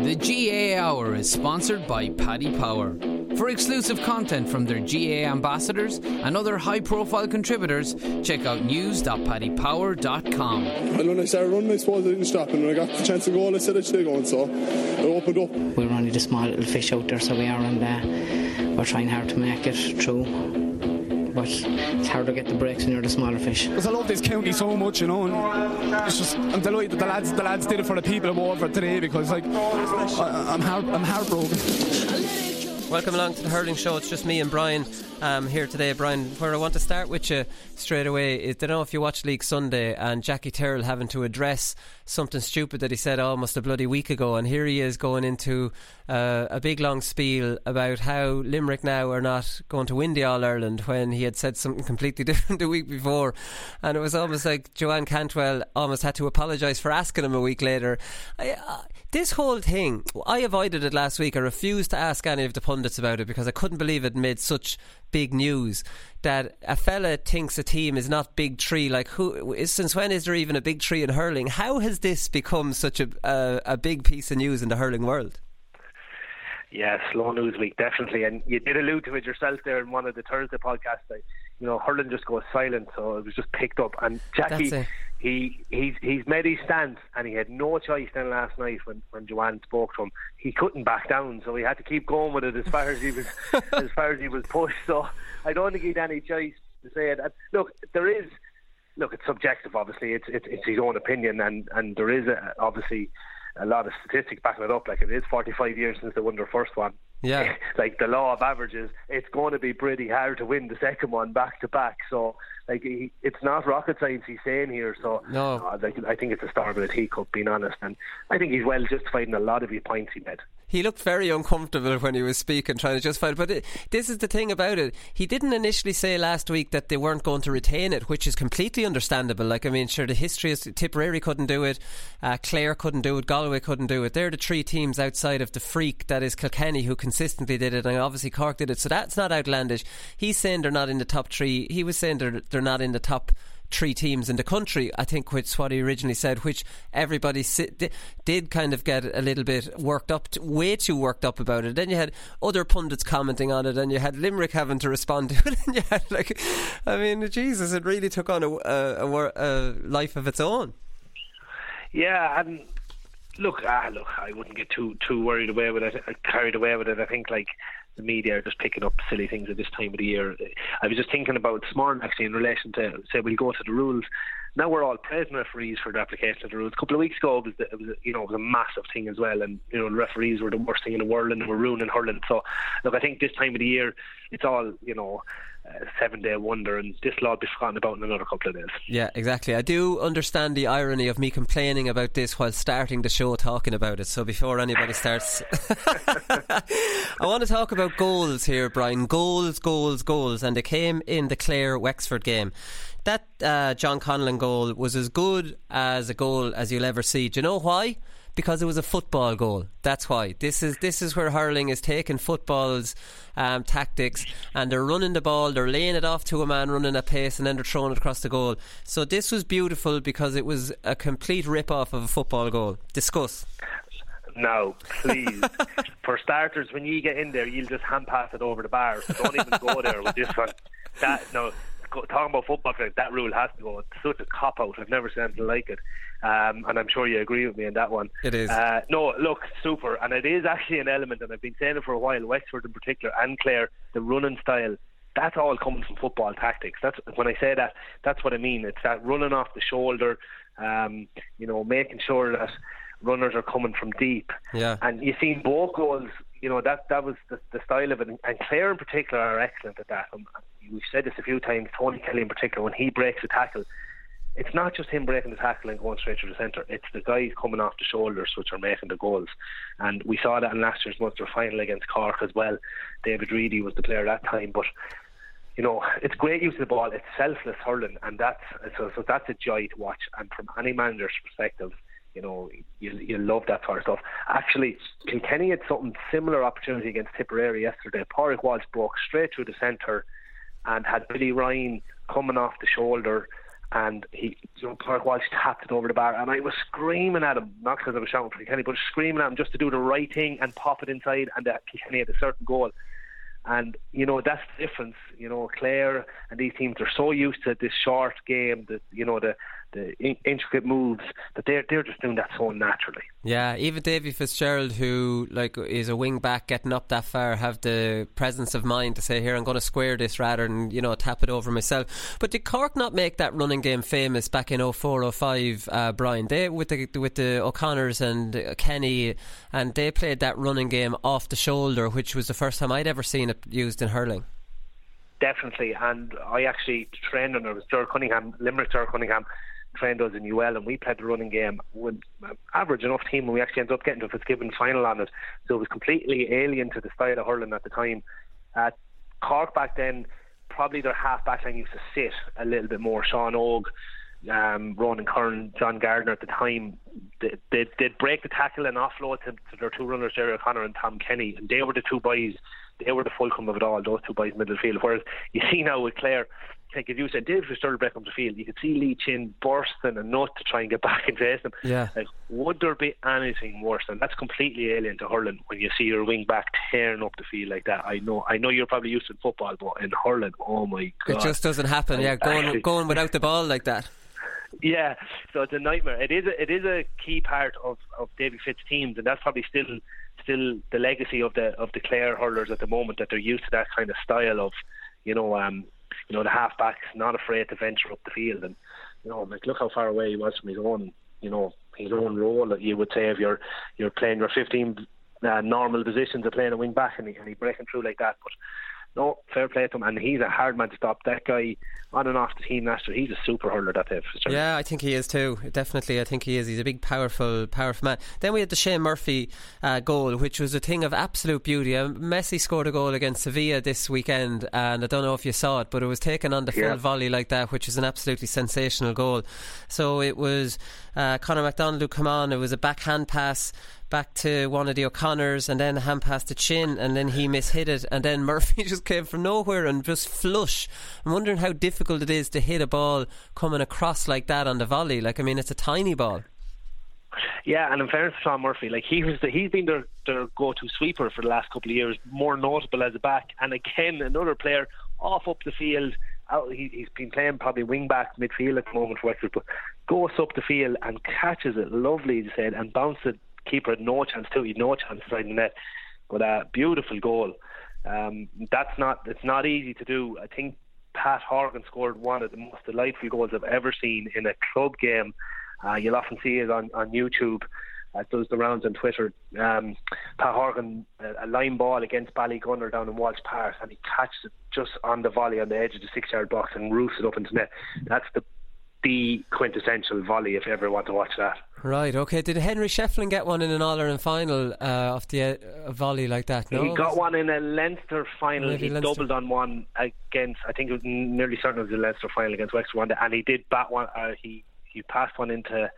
The GA Hour is sponsored by Paddy Power. For exclusive content from their GA ambassadors and other high-profile contributors, check out news.paddypower.com. And when I started running, I suppose I didn't stop. And when I got the chance to go, I said I should go, and so I opened up. We were only the small little fish out there, so we are, and we're trying hard to make it through. But it's hard to get the breaks when you're the smaller fish. Because I love this county so much, you know. And it's just, I'm delighted that the lads did it for the people of Waterford today, because like I'm heartbroken. Welcome along to the Hurling Show. It's just me and Brian here today. Brian, where I want to start with you straight away is, I don't know if you watched League Sunday and Jackie Tyrrell having to address something stupid that he said almost a bloody week ago, and here he is going into a big long spiel about how Limerick now are not going to win the All-Ireland when he had said something completely different the week before. And it was almost like Joanne Cantwell almost had to apologise for asking him a week later. This whole thing, I avoided it last week. I refused to ask any of the pundits about it because I couldn't believe it made such big news, that a fella thinks a team is not big three. Like, who is, since when is there even a big three in hurling? How has this become such a big piece of news in the hurling world? Yeah, slow news week, definitely. And you did allude to it yourself there in one of the Thursday podcasts. Like, you know, hurling just goes silent, so it was just picked up. And Jackie, he's made his stance, and he had no choice then last night when Joanne spoke to him. He couldn't back down, so he had to keep going with it as far as he was as far as he was pushed. So I don't think he had any choice to say it. And look, it's subjective, obviously. It's his own opinion, and there is obviously a lot of statistics backing it up. Like, it is 45 years since they won their first one. Yeah, like the law of averages, it's going to be pretty hard to win the second one back to back. So, like, it's not rocket science he's saying here. So, I think it's a star of a teacup, being honest. And I think he's well justified in a lot of the points he made. He looked very uncomfortable when he was speaking, trying to justify it. But this is the thing about it. He didn't initially say last week that they weren't going to retain it, which is completely understandable. Like, I mean, sure, the history is Tipperary couldn't do it, Clare couldn't do it, Galway couldn't do it. They're the three teams outside of the freak that is Kilkenny who consistently did it, and obviously Cork did it. So that's not outlandish. He's saying they're not in the top three. He was saying they're not in the top three teams in the country, I think, which is what he originally said, which everybody did kind of get a little bit worked up, way too worked up about it. Then you had other pundits commenting on it, and you had Limerick having to respond to it, and you had, like, I mean, Jesus, it really took on a life of its own. Yeah, and look, I wouldn't get too carried away with it. I think, like, the media are just picking up silly things at this time of the year. I was just thinking about this morning, actually, in relation to, say, we'll go to the rules. Now we're all praising referees for the application of the rules. A couple of weeks ago, it was a massive thing as well, and, you know, the referees were the worst thing in the world and they were ruining hurling. So, look, I think this time of the year, it's all, you know, 7-day wonder, and this will all be forgotten about in another couple of days. Yeah, exactly. I do understand the irony of me complaining about this while starting the show talking about it, so before anybody starts I want to talk about goals here, Brian. Goals, and they came in the Clare-Wexford game. That John Conlon goal was as good as a goal as you'll ever see. Do you know why? Because it was a football goal. That's why. This is where hurling is taking football's tactics, and they're running the ball, they're laying it off to a man running at pace, and then they're throwing it across the goal. So this was beautiful because it was a complete rip-off of a football goal. Discuss. No, please. For starters, when you get in there, you'll just hand pass it over the bar. So don't even go there with this one. That, no, talking about football, that rule has to go. It's such a cop-out. I've never seen anything like it. And I'm sure you agree with me on that one. It is. No, look, super. And it is actually an element, and I've been saying it for a while, Wexford in particular and Clare, the running style, that's all coming from football tactics. That's when I say that, that's what I mean. It's that running off the shoulder, making sure that runners are coming from deep. Yeah. And you've seen both goals, that was the style of it. And Clare in particular are excellent at that. We've said this a few times, Tony Kelly in particular, when he breaks a tackle, it's not just him breaking the tackle and going straight to the centre, it's the guys coming off the shoulders which are making the goals. And we saw that in last year's Munster final against Cork as well. David Reedy was the player that time, but it's great use of the ball, it's selfless hurling, and that's a joy to watch. And from any manager's perspective, you love that sort of stuff. Actually, Kilkenny had something similar opportunity against Tipperary yesterday. Pádraic Walsh broke straight through the centre and had Billy Ryan coming off the shoulder, and Pádraic Walsh tapped it over the bar, and I was screaming at him, not because I was shouting for Kilkenny, but screaming at him just to do the right thing and pop it inside, and Kilkenny had a certain goal. And that's the difference. Clare and these teams are so used to this short game, that the intricate moves, that they're just doing that so naturally. Yeah, even Davy Fitzgerald, who is a wing back getting up that far, have the presence of mind to say, here, I'm going to square this rather than tap it over myself. But did Cork not make that running game famous back in 2004-05, Brian? They with the O'Connors and Kenny, and they played that running game off the shoulder, which was the first time I'd ever seen it used in hurling. Definitely, and I actually trained under Limerick Darragh Cunningham. Trained us in UL, and we played the running game with average enough team, and we actually ended up getting to a Fitzgibbon final on it, so it was completely alien to the style of hurling at the time. Cork back then, probably their half back line used to sit a little bit more. Sean Og, Ronan Curran, John Gardner at the time, they'd break the tackle and offload to their two runners, Darragh O'Connor and Tom Kenny, and they were the two boys, they were the fulcrum of it all, those two boys in the middle field. Whereas you see now with Clare, like if you said David Fitzgerald break up the field, you could see Lee Chin bursting a nut to try and get back and face him. Yeah. Like, would there be anything worse? And that's completely alien to hurling, when you see your wing back tearing up the field like that. I know you're probably used to football, but in hurling, oh my God, it just doesn't happen. Yeah, going without the ball like that. Yeah, so it's a nightmare. It is a key part of David Fitz's teams, and that's probably still the legacy of the Clare hurlers at the moment, that they're used to that kind of style of the half-back's not afraid to venture up the field, and look how far away he was from his own role. You would say if you're playing your 15 normal positions of playing a wing back, and he breaking through like that. But no, fair play to him, and he's a hard man to stop. That guy on and off the team last year, he's a super hurler, that Dave. Yeah, I think he is too. Definitely, I think he is. He's a big, powerful man. Then we had the Shane Murphy goal, which was a thing of absolute beauty. Messi scored a goal against Sevilla this weekend, and I don't know if you saw it, but it was taken on the full volley like that, which is an absolutely sensational goal. So it was Conor MacDonald who come on. It was a backhand pass back to one of the O'Connors, and then the hand passed to Chin, and then he mishit it, and then Murphy just came from nowhere and just flush. I'm wondering how difficult it is to hit a ball coming across like that on the volley. It's a tiny ball. Yeah, and in fairness to Sean Murphy, he's been their go-to sweeper for the last couple of years, more notable as a back, and again another player off up the field. He's been playing probably wing back midfield at the moment for Wexford, but goes up the field and catches it lovely, he said, and bounces it. Keeper had no chance too. He had no chance inside the net, but a beautiful goal. It's not easy to do. I think Pat Horgan scored one of the most delightful goals I've ever seen in a club game. You'll often see it on YouTube, does the rounds on Twitter. Pat Horgan, a line ball against Ballygunner down in Walsh Park, and he catches it just on the volley on the edge of the 6-yard box and roofs it up into net. That's the quintessential volley, if you ever want to watch that. Right, okay. Did Henry Shefflin get one in an All-Ireland final off the volley like that? No, he got one in a Leinster final. Maybe he Leinster. Doubled on one against, I think it was nearly certain it was the Leinster final against Wexford one day, and he did bat one. He passed one into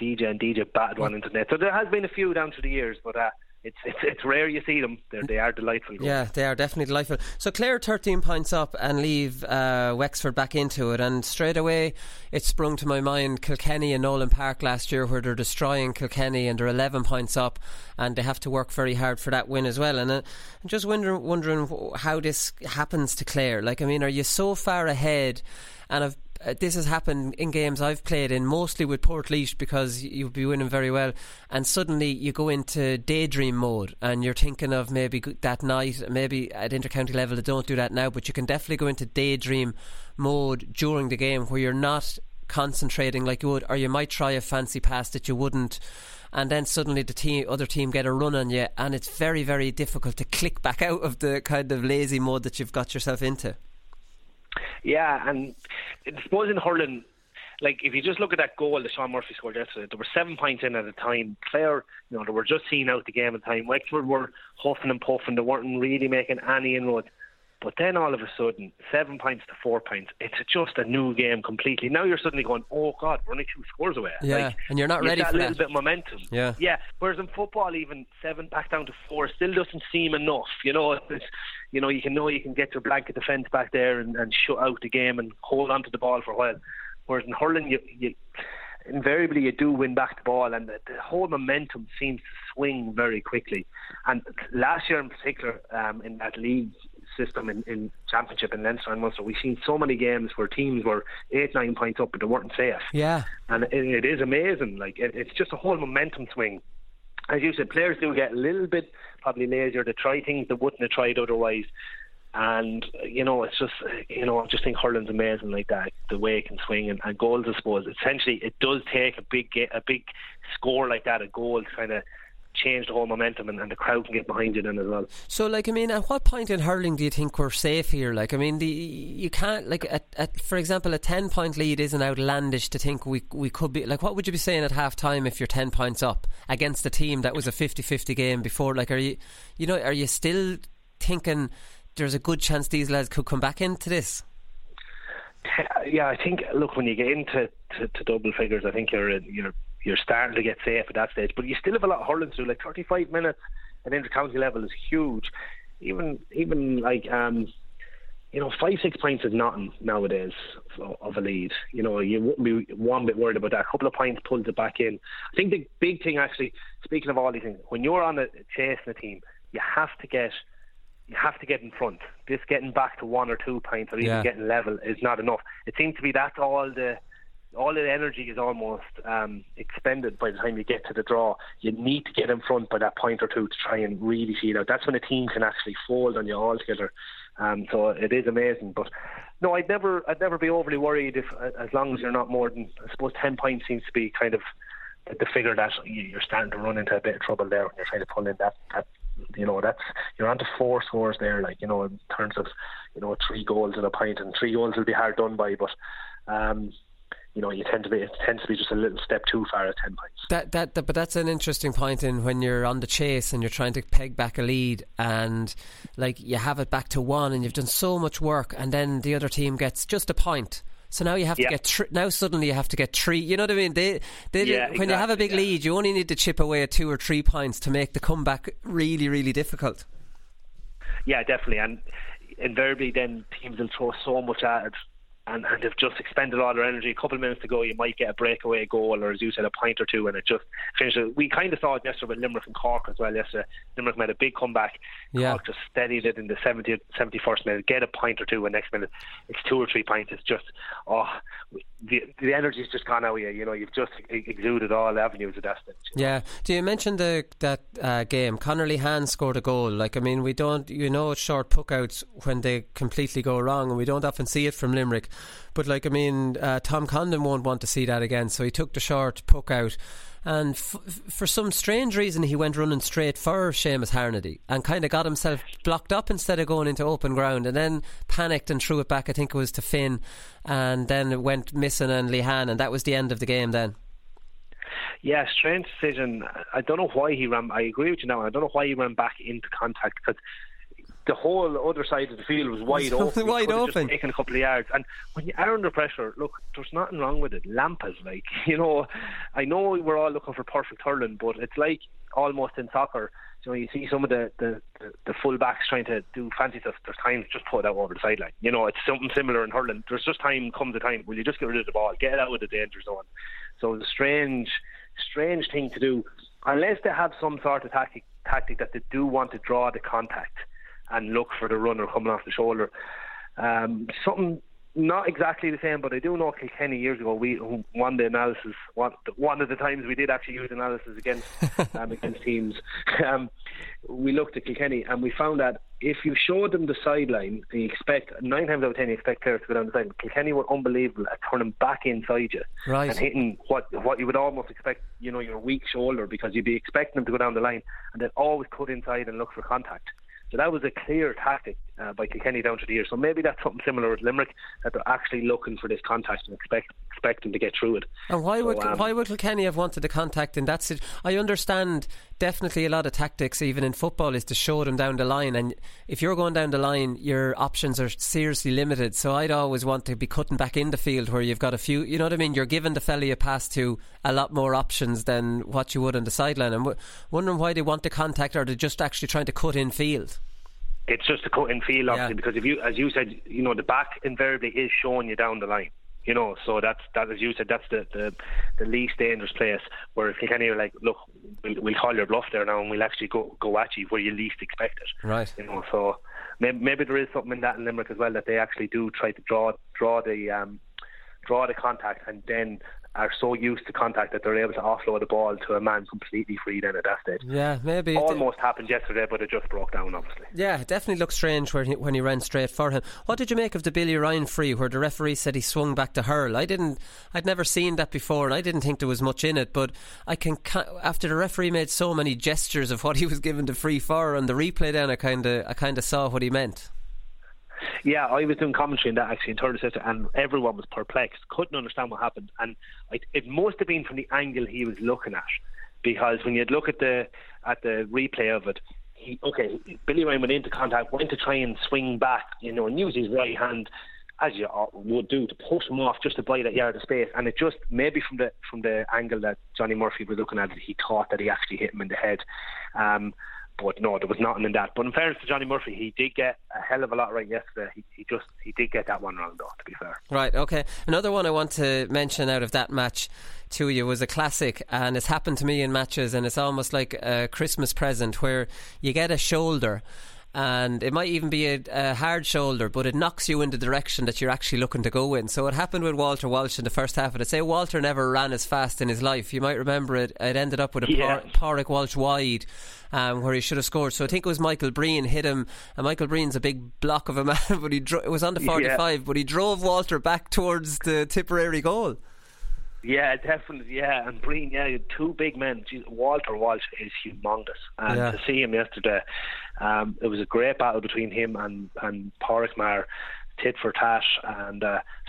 DJ, and DJ batted one into net. So there has been a few down through the years, but it's rare you see them. They are delightful goals. Yeah, they are definitely delightful. So Clare 13 points up and leave Wexford back into it, and straight away it sprung to my mind Kilkenny and Nolan Park last year, where they're destroying Kilkenny and they're 11 points up and they have to work very hard for that win as well. And I'm just wondering how this happens to Clare. Like, I mean, are you so far ahead? And this has happened in games I've played in, mostly with Portlaoise, because you'll be winning very well and suddenly you go into daydream mode and you're thinking of maybe that night, maybe at intercounty level they don't do that now, but you can definitely go into daydream mode during the game where you're not concentrating like you would, or you might try a fancy pass that you wouldn't, and then suddenly the other team get a run on you, and it's very, very difficult to click back out of the kind of lazy mode that you've got yourself into. Yeah, and I suppose in hurling, like, if you just look at that goal that Shane Murphy scored yesterday, there were 7 points in at the time. Clare, you know, they were just seeing out the game at the time. Wexford were huffing and puffing. They weren't really making any inroads. But then all of a sudden, 7 points to 4 points, it's just a new game completely. Now you're suddenly going, oh God, we're only 2 scores away. Yeah, like, and you're not ready for that. Little bit of momentum. Yeah. Yeah. Whereas in football, even 7 back down to 4 still doesn't seem enough. You know, it's, you know, you can get your blanket defence back there and shut out the game and hold on to the ball for a while. Whereas in hurling, you invariably you do win back the ball, and the whole momentum seems to swing very quickly. And last year in particular, in that league system in Championship in Leinster and Munster, we've seen so many games where teams were 8-9 points up but they weren't safe. Yeah, and it is amazing. Like, it's just a whole momentum swing. As you said, players do get a little bit probably lazier. They try things they wouldn't have tried otherwise, and you know, it's just, you know, I just think hurling's amazing like that, the way it can swing, and goals, I suppose, essentially it does take a big score like that, a goal, to kind of change the whole momentum, and the crowd can get behind you then as well. So, like, I mean, at what point in hurling do you think we're safe here? Like, I mean, you can't, like, for example, a 10-point lead isn't outlandish to think we could be. Like, what would you be saying at half time if you're 10 points up against a team that was a 50-50 game before? Like, are you still thinking there's a good chance these lads could come back into this? Yeah, I think, look, when you get into to double figures, I think you're starting to get safe at that stage, but you still have a lot of hurling through. Like, 35 minutes at inter-county level is huge. Even like, you know, 5-6 points is nothing nowadays of a lead. You know, you wouldn't be one bit worried about that. A couple of points pulls it back in. I think the big thing, actually, speaking of all these things, when you're on a chasing a team, you have to get in front. Just getting back to 1 or 2 points, or even getting level, is not enough. It seems to be that's all the energy is almost expended by the time you get to the draw. You need to get in front by that point or two to try and really see it out. That's when a team can actually fold on you altogether. So it is amazing. But no, I'd never be overly worried if, as long as you're not more than, I suppose, 10 points seems to be kind of the figure that you're starting to run into a bit of trouble there when you're trying to pull in that you know, that's, you're on to 4 scores there, like, you know, in terms of, you know, 3 goals and a point, and 3 goals will be hard done by, but you know, it tends to be just a little step too far at 10 points. But that's an interesting point in when you're on the chase and you're trying to peg back a lead, and like, you have it back to 1 and you've done so much work, and then the other team gets just a point. So now you have to get now suddenly you have to get 3. You know what I mean? When you have a big lead, you only need to chip away at 2 or 3 points to make the comeback really, really difficult. Yeah, definitely, and invariably then teams will throw so much at it. And they've just expended all their energy. A couple of minutes to go, you might get a breakaway goal, or as you said, a point or two, and it just finishes. We kind of saw it yesterday with Limerick and Cork as well. Yesterday, Limerick made a big comeback. Yeah. Cork just steadied it in the 70th, 71st minute, get a point or two, and next minute it's 2 or 3 points. It's just, the energy's just gone out of you. You know, you've just exuded all avenues of that stage. Yeah. Do you mention that game? Conor Lehane scored a goal. Like, I mean, we don't, you know, short puckouts when they completely go wrong, and we don't often see it from Limerick. But like, I mean, Tom Condon won't want to see that again, so he took the short puck out. And for some strange reason, he went running straight for Seamus Harnedy and kind of got himself blocked up instead of going into open ground, and then panicked and threw it back, I think it was to Finn, and then it went missing and Lehane, and that was the end of the game then. Yeah, strange decision. I don't know why he ran. I agree with you now. I don't know why he ran back into contact, because the whole other side of the field was wide open. Just taking a couple of yards. And when you are under pressure, look, there's nothing wrong with it. Lampers, like, you know, I know we're all looking for perfect hurling, but it's like almost in soccer. You know, you see some of the full backs trying to do fancy stuff. There's times just put it out over the sideline. You know, it's something similar in hurling. There's just time comes a time where you just get rid of the ball, get it out of the danger zone. So it's a strange thing to do, unless they have some sort of tactic that they do want to draw the contact and look for the runner coming off the shoulder. Something not exactly the same, but I do know Kilkenny years ago, we won the analysis. One of the times we did actually use analysis against teams. We looked at Kilkenny and we found that if you showed them the sideline, you expect 9 times out of 10 you expect Clare to go down the sideline. Kilkenny were unbelievable at turning back inside you, right, and hitting what you would almost expect, you know, your weak shoulder, because you'd be expecting them to go down the line, and they'd always cut inside and look for contact. So that was a clear tactic by Kilkenny down through the years. So maybe that's something similar with Limerick, that they're actually looking for this contact and expect them to get through it. And why would Kilkenny have wanted the contact in that situation? I understand definitely a lot of tactics, even in football, is to show them down the line. And if you're going down the line, your options are seriously limited. So I'd always want to be cutting back in the field where you've got a few, you know what I mean? You're giving the fella you pass to a lot more options than what you would on the sideline. I'm wondering why they want the contact, or they're just actually trying to cut in field. It's just a cut in field, obviously, because if you, as you said, you know, the back invariably is showing you down the line. You know, so that, as you said, that's the least dangerous place. Where if Kilkenny are like, look, we'll call your bluff there now, and we'll actually go at you where you least expect it. Right. You know, so maybe there is something in that in Limerick as well, that they actually do try to draw the contact, and then are so used to contact that they're able to offload the ball to a man completely free then at that stage. Yeah, maybe. Almost happened yesterday, but it just broke down, obviously. Yeah, it definitely looked strange when he ran straight for him. What did you make of the Billy Ryan free, where the referee said he swung back to hurl? I'd never seen that before, and I didn't think there was much in it, but after the referee made so many gestures of what he was given the free for, and the replay then I kind of saw what he meant. Yeah, I was doing commentary on that actually in Thurles, and everyone was perplexed, couldn't understand what happened, and it must have been from the angle he was looking at, because when you'd look at the replay of it, Billy Ryan went into contact, went to try and swing back, you know, and used his right hand, as you would do, to push him off just to buy that yard of space, and it just, maybe from the angle that Johnny Murphy was looking at it, he thought that he actually hit him in the head. But no, there was nothing in that. But in fairness to Johnny Murphy, he did get a hell of a lot right yesterday. He did get that one wrong, though, to be fair. Right, okay. Another one I want to mention out of that match to you was a classic, and it's happened to me in matches, and it's almost like a Christmas present, where you get a shoulder, and it might even be a hard shoulder, but it knocks you in the direction that you're actually looking to go in. So it happened with Walter Walsh in the first half, and I'd say Walter never ran as fast in his life. You might remember it ended up with a Pádraic Walsh wide, where he should have scored. So I think it was Michael Breen hit him, and Michael Breen's a big block of a man, but it was on the 45, but he drove Walter back towards the Tipperary goal. Yeah, definitely, yeah. And Breen, yeah, two big men. Jeez, Walter Walsh is humongous. And to see him yesterday, it was a great battle between him and Pádraic Maher, tit for tat, and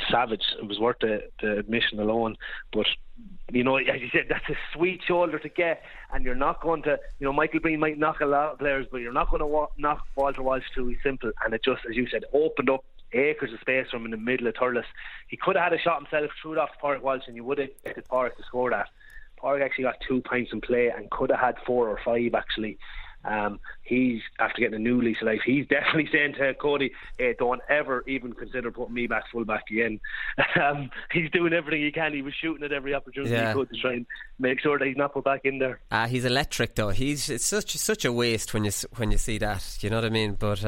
savage. It was worth the admission alone. But, you know, as you said, that's a sweet shoulder to get, and you're not going to, you know, Michael Breen might knock a lot of players, but you're not going to knock Walter Walsh too. He's simple. And it just, as you said, opened up acres of space from in the middle of Thurles. He could have had a shot himself, threw it off to Pádraic Walsh, and you would have expected Pádraic to score that. Pádraic actually got 2 points in play and could have had 4 or 5 actually. He's, after getting a new lease of life, he's definitely saying to Cody, don't ever even consider putting me back full back again. He's doing everything he can. He was shooting at every opportunity he could to try and make sure that he's not put back in there. He's electric though. It's such a waste when you see that, you know what I mean? But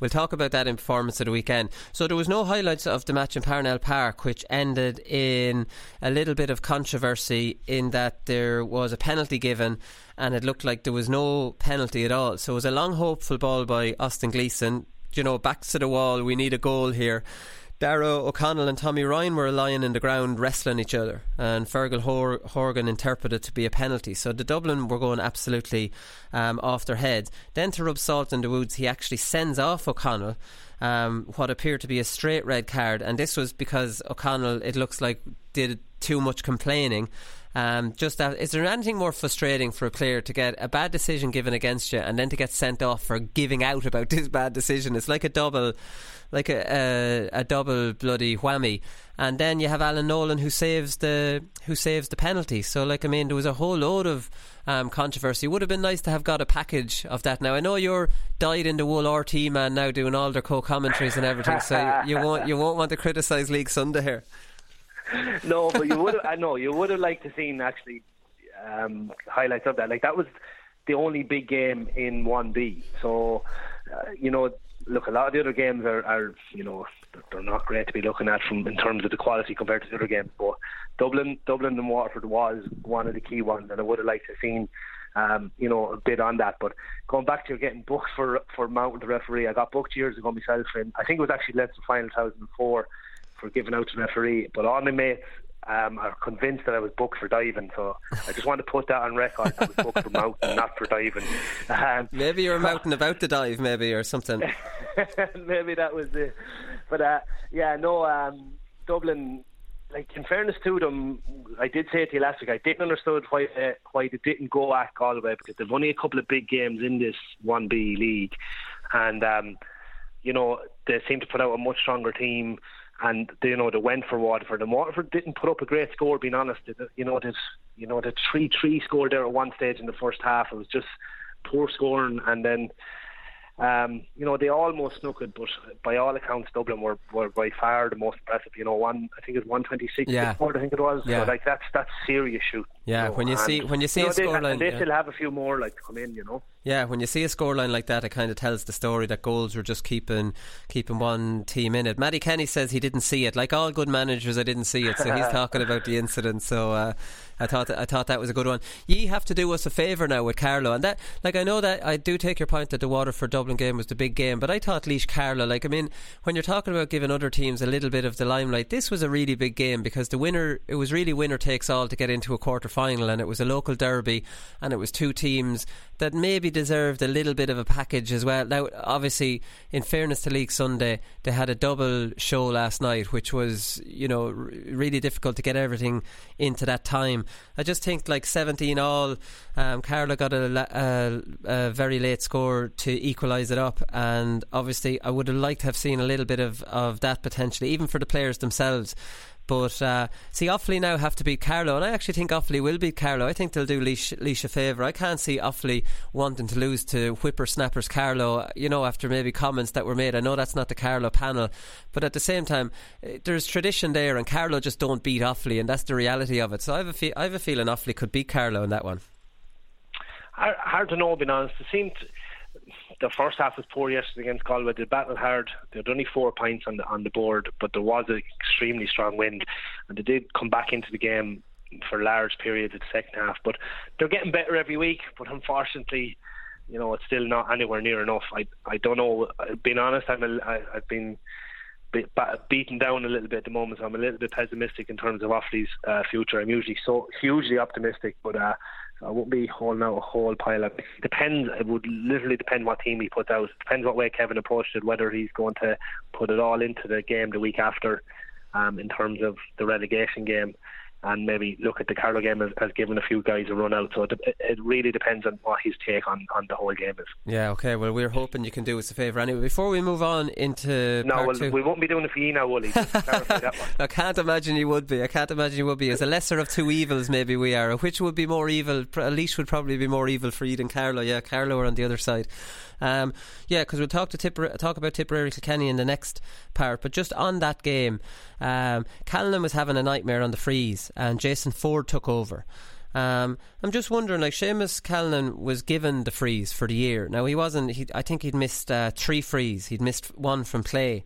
we'll talk about that in performance of the weekend. So there was no highlights of the match in Parnell Park, which ended in a little bit of controversy, in that there was a penalty given, and it looked like there was no penalty at all. So it was a long, hopeful ball by Austin Gleeson, you know, back to the wall, we need a goal here. Darragh O'Connell and Tommy Ryan were lying in the ground wrestling each other, and Fergal Horgan interpreted to be a penalty. So the Dublin were going absolutely off their heads. Then to rub salt in the wounds, he actually sends off O'Connell, what appeared to be a straight red card, and this was because O'Connell, it looks like, did too much complaining. Just that, is there anything more frustrating for a player to get a bad decision given against you and then to get sent off for giving out about this bad decision? It's like a double bloody whammy. And then you have Alan Nolan who saves the penalty. So there was a whole load of controversy. It would have been nice to have got a package of that. Now I know you're dyed in the wool RT man now, doing all their co-commentaries and everything, so you won't want to criticise League Sunday here. No, but you would have liked to seen actually highlights of that. That was the only big game in 1B. So a lot of the other games are they're not great to be looking at in terms of the quality compared to the other games. But Dublin and Waterford was one of the key ones, and I would have liked to have seen a bit on that. But going back to your getting booked for mounting the referee, I got booked years ago myself, and I think it was actually Leinster final 2004. Were given out to the referee, but all my mates are convinced that I was booked for diving, so I just want to put that on record. I was booked for mountain, not for diving. Maybe you were mountain about to dive or something. Maybe that was it. But Dublin, in fairness to them, I did say it to you last week, I didn't understand why they didn't go at Galway, because they've only a couple of big games in this 1B league, and they seem to put out a much stronger team. And they went for Waterford, and Waterford didn't put up a great score, being honest. The 3-3 score there at one stage in the first half, it was just poor scoring, and then they almost snuck it, but by all accounts Dublin were by far the most impressive. I think it was 126 I think it was. Yeah. So that's serious shooting. Yeah, when you see a scoreline, they still have a few more come in. Yeah, when you see a scoreline like that, it kind of tells the story that goals were just keeping one team in it. Matty Kenny says he didn't see it. Like all good managers, I didn't see it. So he's talking about the incident. So I thought that was a good one. Ye have to do us a favour now with Carlow, and that I know that I do take your point that the Waterford Dublin game was the big game, but I thought Laois Carlow. When you're talking about giving other teams a little bit of the limelight, this was a really big game because it was really winner takes all to get into a quarter final, and it was a local derby, and it was two teams that maybe deserved a little bit of a package as well. Now obviously, in fairness to League Sunday, they had a double show last night, which was really difficult to get everything into that time. I just think 17 all, Carlow got a very late score to equalise it up, and obviously I would have liked to have seen a little bit of that potentially, even for the players themselves. But Offaly now have to beat Carlow, and I actually think Offaly will beat Carlow. I think they'll do Laois a favour. I can't see Offaly wanting to lose to whippersnappers Carlow, after maybe comments that were made. I know that's not the Carlow panel, but at the same time, there's tradition there, and Carlow just don't beat Offaly, and that's the reality of it. So I have a feeling Offaly could beat Carlow in that one. Hard to know, being honest. It seemed the first half was poor yesterday against Galway. They battled hard. They had only 4 points on the board, but there was an extremely strong wind, and they did come back into the game for large periods at the second half. But they're getting better every week. But unfortunately, it's still not anywhere near enough. I don't know. Being honest, I've been beaten down a little bit at the moment, so I'm a little bit pessimistic in terms of Offaly's future. I'm usually so hugely optimistic, but I won't be holding out a whole pile of it. It would literally depend what team he puts out. It depends what way Kevin approached it, whether he's going to put it all into the game the week after, in terms of the relegation game, and maybe look at the Carlow game as giving a few guys a run out. So it really depends on what his take on the whole game is. Yeah, OK, well, we're hoping you can do us a favour anyway. Before we move on into part two... we won't be doing it for you now, Wooly. I can't imagine you would be. As a lesser of two evils, maybe we are. Which would be more evil? Laois would probably be more evil for you than Carlow. Yeah, Carlow are on the other side. Because we'll talk about Tipperary Kilkenny in the next part. But just on that game, Callan was having a nightmare on the frees, and Jason Ford took over. I'm just wondering, Seamus Callan was given the frees for the year. Now he wasn't. I think he'd missed 3 frees. He'd missed one from play.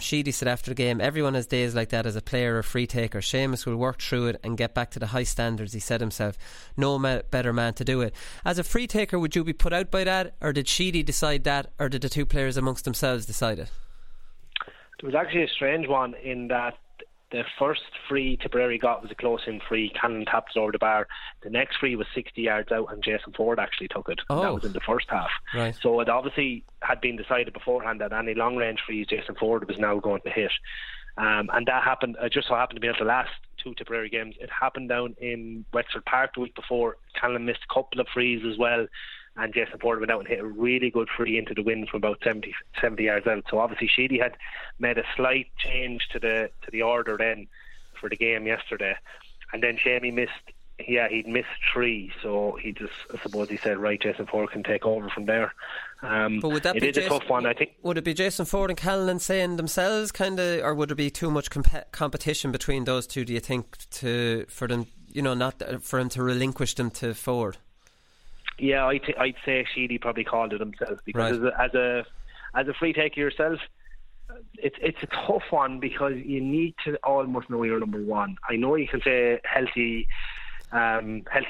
Sheedy said after the game, everyone has days like that as a player or free taker. Seamus will work through it and get back to the high standards he set himself. No better man to do it. As a free taker, would you be put out by that, or did Sheedy decide that, or did the two players amongst themselves decide it? It was actually a strange one in that the first free Tipperary got was a close-in free. Cannon tapped it over the bar. The next free was 60 yards out and Jason Ford actually took it. Oh. That was in the first half. Right. So it obviously had been decided beforehand that any long-range frees Jason Ford was now going to hit. And that happened, it just so happened to be at the last two Tipperary games. It happened down in Wexford Park the week before. Cannon missed a couple of frees as well. And Jason Porter went out and hit a really good free into the wind from about 70 yards out. So obviously Sheedy had made a slight change to the order then for the game yesterday. And then Shamey he'd missed three, so I suppose he said, right, Jason Ford can take over from there. But would that be a tough one, I think. Would it be Jason Ford and Callan saying themselves, kind of, or would it be too much competition between those two? Do you think for him to relinquish them to Ford? Yeah, I'd say Sheedy probably called it himself, because right. as a free taker yourself, it's a tough one because you need to almost know you're number one. I know you can say healthy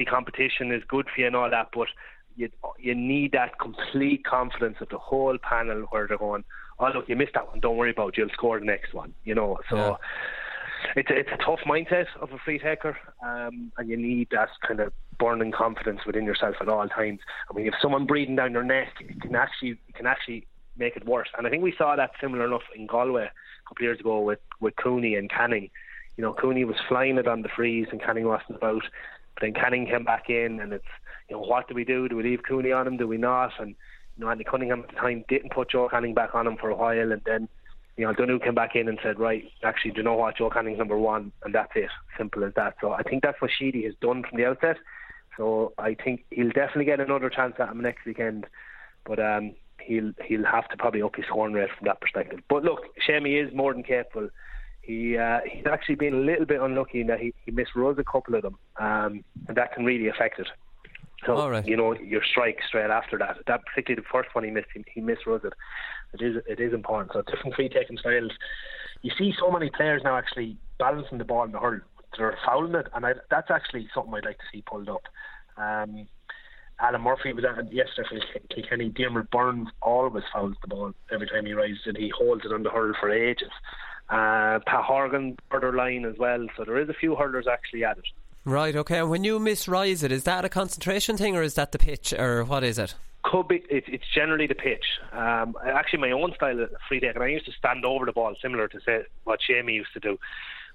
competition is good for you and all that, but you need that complete confidence of the whole panel where they're going, oh look, you missed that one, don't worry about it, you'll score the next one, you know. So yeah. It's a tough mindset of a free taker, and you need that kind of burning confidence within yourself at all times. I mean, if someone breathing down your neck, it can actually make it worse. And I think we saw that similar enough in Galway a couple of years ago with Cooney and Canning. You know, Cooney was flying it on the frees and Canning wasn't about. But then Canning came back in, and it's, you know, what do we do? Do we leave Cooney on him? Do we not? And you know, Andy Cunningham at the time didn't put Joe Canning back on him for a while, and then, you know, Donoghue came back in and said, right, actually, do you know what? Joe Canning's number one, and that's it. Simple as that. So I think that's what Sheedy has done from the outset. So I think he'll definitely get another chance at him next weekend. But he'll have to probably up his horn rate from that perspective. But look, Shamey is more than capable. He's actually been a little bit unlucky in that he misruled a couple of them, and that can really affect it. So, all right. You know, your strike straight after that. That particularly the first one he misruled it. It is important. So different free taking styles. You see so many players now actually balancing the ball in the hurl. They're fouling it, and that's actually something I'd like to see pulled up. Alan Murphy was at yesterday for Kilkenny. Dermot Burns always fouls the ball every time he rises and he holds it on the hurl for ages. Pat Horgan, borderline as well. So there is a few hurlers actually at it. Right, okay. And when you misrise it, is that a concentration thing or is that the pitch or what is it? Could be. It's generally the pitch. Actually, my own style of free taking, I used to stand over the ball, similar to say what Shamey used to do.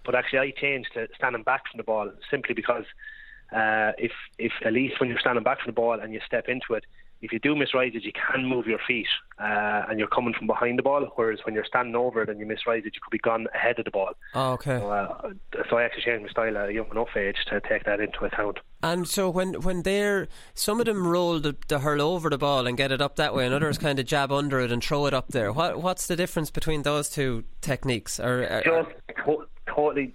But actually, I changed to standing back from the ball simply because if at least when you're standing back from the ball and you step into it, if you do misrise it, you can move your feet and you're coming from behind the ball. Whereas when you're standing over it and you misrise it, you could be gone ahead of the ball. Oh, okay. So I actually changed my style at a young enough age to take that into account. And so when some of them roll the hurl over the ball and get it up that way, and others kind of jab under it and throw it up there. What's the difference between those two techniques? Totally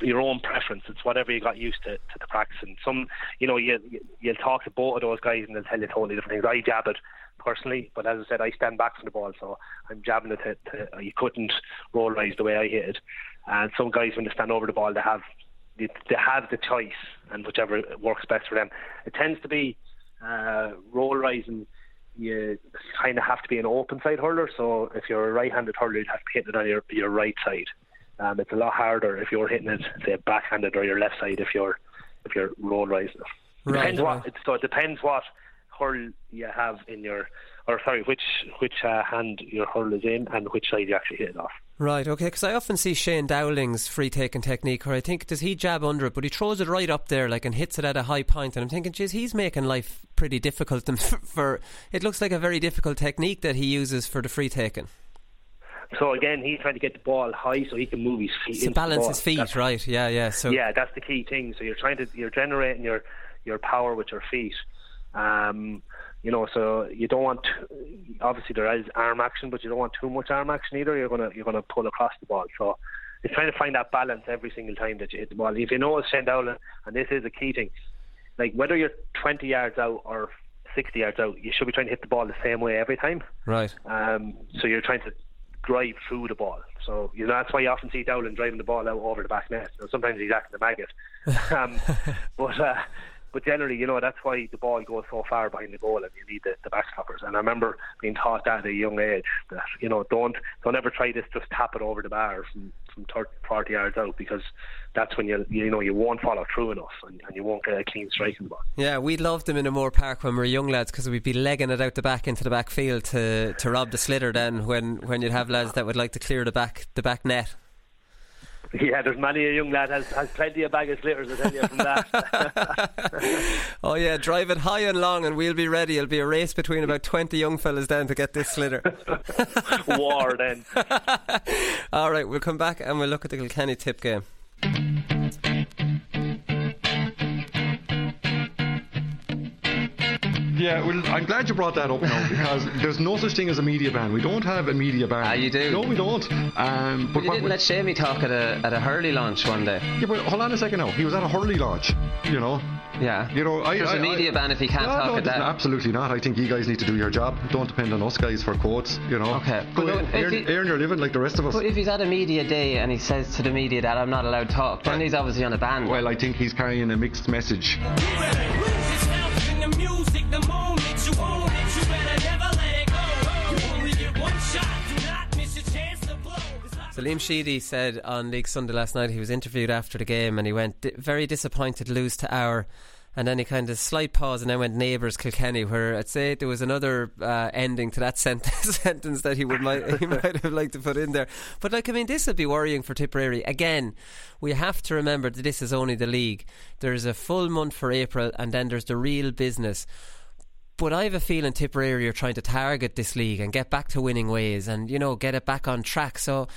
your own preference. It's whatever you got used to the practice. And some, you know, you'll talk to both of those guys and they'll tell you totally different things. I jab it personally, but as I said, I stand back from the ball, so I'm jabbing it to you couldn't roll rise the way I hit it. And some guys, when they stand over the ball, they have the choice and whichever works best for them. It tends to be roll rising. You kind of have to be an open side hurler, so if you're a right-handed hurler, you'd have to hit it on your right side. It's a lot harder if you're hitting it, say, backhanded or your left side if you're roll rising. Right, it depends what hurl you have in which hand your hurl is in and which side you actually hit it off. Right, okay, because I often see Shane Dowling's free taking technique where I think, does he jab under it? But he throws it right up there like and hits it at a high point, and I'm thinking, geez, he's making life pretty difficult for it looks like a very difficult technique that he uses for the free taking. So again, he's trying to get the ball high so he can move his feet. So balance his feet, that's right? Yeah. So yeah, that's the key thing. So you're generating your power with your feet. You know, so you don't want. Obviously, there is arm action, but you don't want too much arm action either. You're gonna pull across the ball. So it's trying to find that balance every single time that you hit the ball. If you know Shane Dowling, and this is a key thing, like whether you're 20 yards out or 60 yards out, you should be trying to hit the ball the same way every time. Right. So you're trying to drive through the ball, so you know that's why you often see Dowling driving the ball out over the back net. You know, sometimes he's acting a maggot, but But generally, you know, that's why the ball goes so far behind the goal, and you need the backstoppers. And I remember being taught that at a young age, that, you know, don't ever try this, just tap it over the bar from 30, 40 yards out, because that's when you won't follow through enough, and you won't get a clean strike in the ball. Yeah, we loved them in Amore Park when we were young lads, because we'd be legging it out the back into the back field to rob the slitter then, when you'd have lads that would like to clear the back net. Yeah, there's many a young lad has plenty of bag of slitters, I tell you, from that. Oh yeah, drive it high and long and we'll be ready. It'll be a race between about 20 young fellas then to get this slitter. War then. Alright, we'll come back and we'll look at the Kilkenny Tip game. Yeah, well, I'm glad you brought that up now, because there's no such thing as a media ban. We don't have a media ban. Ah, you do? No, we don't. But you didn't let Shamey talk at a Hurley launch one day. Yeah, but hold on a second now. He was at a Hurley launch, you know. Yeah. You know, there's a media ban if he can't talk at that. No, absolutely not. I think you guys need to do your job. Don't depend on us guys for quotes, you know. Okay. Go earn your living like the rest of us. But if he's at a media day and he says to the media that I'm not allowed to talk, then he's obviously on a ban. Well, I think he's carrying a mixed message. So Liam Sheedy said on League Sunday last night, he was interviewed after the game and he went, very disappointed, lose to Our. And then he kind of slight pause and then went, neighbours Kilkenny, where I'd say there was another ending to that sentence that he might have liked to put in there. But like, I mean, this would be worrying for Tipperary. Again, we have to remember that this is only the league. There's a full month for April and then there's the real business. But I have a feeling Tipperary are trying to target this league and get back to winning ways and, you know, get it back on track. So,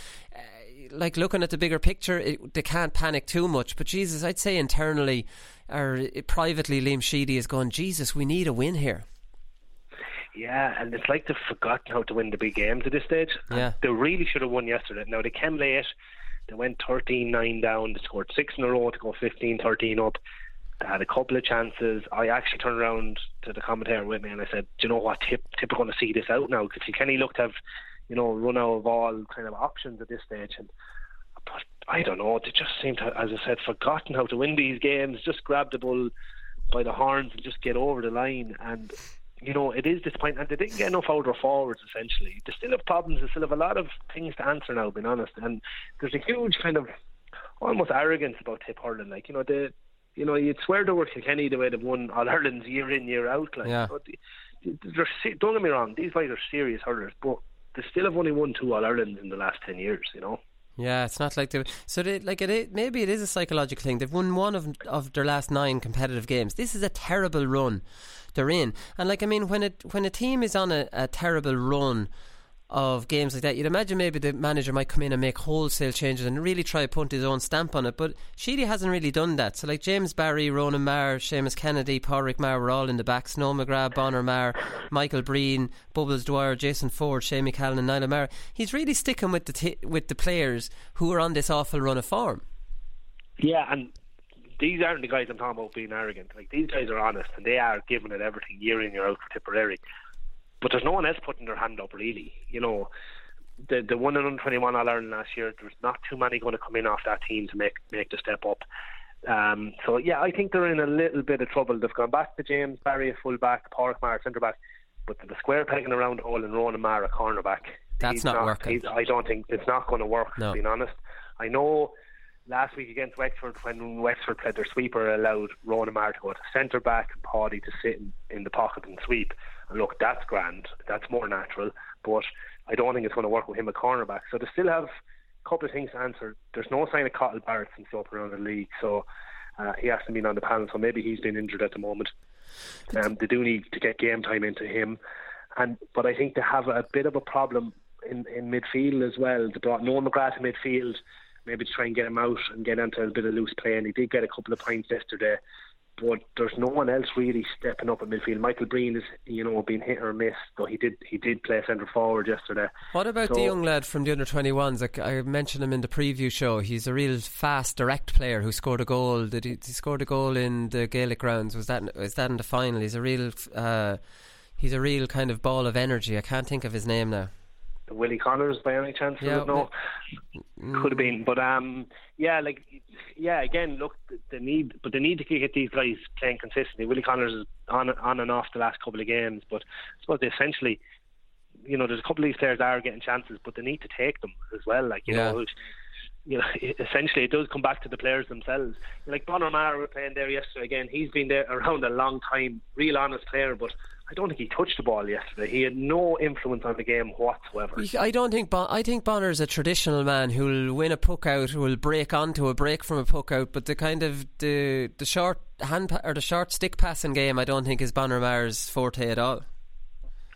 like, looking at the bigger picture, they can't panic too much. But Jesus, I'd say internally or privately, Liam Sheedy is going, Jesus, we need a win here. Yeah, and it's like they've forgotten how to win the big games at this stage. Yeah. They really should have won yesterday. Now, they came late. They went 13-9 down. They scored 6 in a row to go 15-13 up. They had a couple of chances. I actually turned around to the commentator with me and I said, do you know what, Tip are going to see this out now, because Kilkenny look to have, you know, run out of all kind of options at this stage. But I don't know, they just seem to, as I said, forgotten how to win these games. Just grab the bull by the horns and just get over the line. And, you know, it is disappointing. And they didn't get enough outer forwards, essentially. They still have problems. They still have a lot of things to answer now, being honest. And there's a huge kind of almost arrogance about Tip hurling. Like, you know, you'd swear they were Kilkenny the way they've won All-Ireland year in, year out. Like, yeah. But don't get me wrong, these guys are serious hurlers, but they still have only won 2 All-Irelands in the last 10 years, you know. Yeah, it's not like they... So maybe it is a psychological thing. They've won one of their last 9 competitive games. This is a terrible run they're in. And like, I mean, when a team is on a terrible run of games like that, you'd imagine maybe the manager might come in and make wholesale changes and really try to put his own stamp on it, but Sheedy hasn't really done that. So like James Barry, Ronan Maher, Seamus Kennedy, Pádraic Maher were all in the back. Snow McGrath, Bonner Maher, Michael Breen, Bubbles Dwyer, Jason Ford, Shamie Callan and Niall Maher. He's really sticking with the players who are on this awful run of form. Yeah, and these aren't the guys I'm talking about being arrogant. Like, these guys are honest and they are giving it everything year in, year out for Tipperary. But there's no one else putting their hand up, really. You know, the 1-21 All-Ireland last year, there's not too many going to come in off that team to make the step up. So, yeah, I think they're in a little bit of trouble. They've gone back to James Barry, a full-back, Pádraic Maher, centre-back, but the square pegging around the hole and Ronan Maher, a corner-back. That's not working. I don't think it's not going to work, no. Being honest. I know last week against Wexford, when Wexford played their sweeper, allowed Ronan Maher to go to centre-back and Paddy to sit in the pocket and sweep. Look, that's grand, that's more natural, but I don't think it's going to work with him at cornerback. So they still have a couple of things to answer. There's no sign of Cottle Barrett since the opening of the league, so he hasn't been on the panel, so maybe he's been injured at the moment. They do need to get game time into him, but I think they have a bit of a problem in midfield as well. They brought Noel McGrath to midfield, maybe to try and get him out and get into a bit of loose play, and he did get a couple of points yesterday. But there's no one else really stepping up in midfield. Michael Breen is, you know, being hit or miss, though he did play centre forward yesterday. What about the young lad from the under 21s? I mentioned him in the preview show. He's a real fast, direct player who scored a goal. Did he scored a goal in the Gaelic rounds? Was that in the final? He's a real kind of ball of energy. I can't think of his name now. Willie Connors by any chance? Yeah, I don't know. Could have been, but again, look, they need to get these guys playing consistently. Willie Connors is on and off the last couple of games, but I suppose they essentially, you know, there's a couple of these players that are getting chances, but they need to take them as well. Like you know, essentially it does come back to the players themselves. Like Pádraic Maher were playing there yesterday again. He's been there around a long time, real honest player, but I don't think he touched the ball yesterday. He had no influence on the game whatsoever. I think Bonner's a traditional man who'll win a puck out, who'll break onto a break from a puck out, but the kind of the short hand or the short stick passing game, I don't think is Pádraic Maher's forte at all.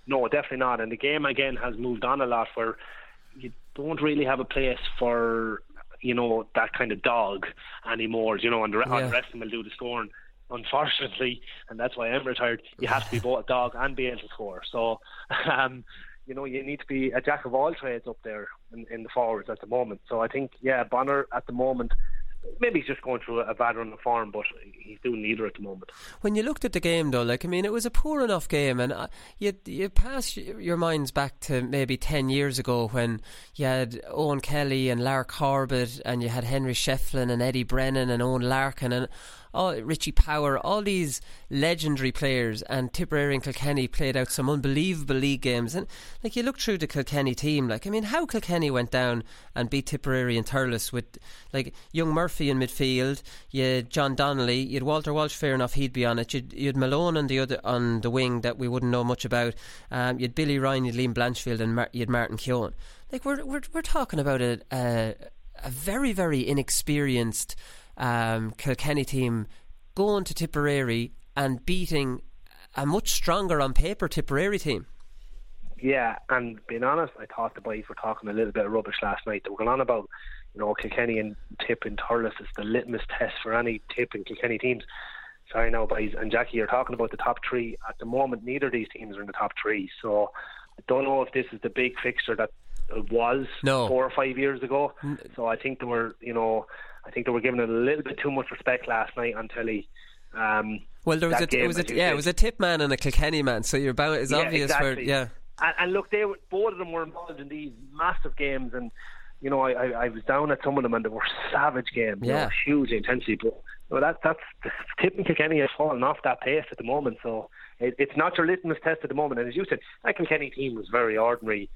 No, definitely not. And the game again has moved on a lot, where you don't really have a place for, you know, that kind of dog anymore. You know, and the rest of them will do the scoring. Unfortunately, and that's why I'm retired, you have to be both a dog and be able to score. So, you know, you need to be a jack of all trades up there in the forwards at the moment. So I think, Bonner at the moment, maybe he's just going through a bad run of form, but he's doing neither at the moment. When you looked at the game, though, it was a poor enough game, and you pass your minds back to maybe 10 years ago when you had Owen Kelly and Lark Horbett, and you had Henry Shefflin and Eddie Brennan and Owen Larkin and Richie Power, all these legendary players, and Tipperary and Kilkenny played out some unbelievable league games. And like, you look through the Kilkenny team, how Kilkenny went down and beat Tipperary and Thurles with young Murphy in midfield, you had John Donnelly, you had Walter Walsh, fair enough, he'd be on it, you had Malone on the wing that we wouldn't know much about, you had Billy Ryan, you had Liam Blanchfield, and you had Martin Keown. We're talking about a very, very inexperienced Kilkenny team going to Tipperary and beating a much stronger on paper Tipperary team. Yeah, and being honest, I thought the boys were talking a little bit of rubbish last night. They were going on about, you know, Kilkenny and Tip and Thurles is the litmus test for any Tip and Kilkenny teams. Sorry now, boys, and Jackie, you're talking about the top three. At the moment, neither of these teams are in the top three, so I don't know if this is the big fixture that it was 4 or 5 years ago. So I think they were giving it a little bit too much respect last night on telly. It was a Tip man and a Kilkenny man, so you're about as obvious. Exactly. And look, both of them were involved in these massive games, and you know, I was down at some of them, and they were savage games. You know, huge intensity, but well, that's Tip and Kilkenny has fallen off that pace at the moment. So it's not your litmus test at the moment. And as you said, that Kilkenny team was very ordinary.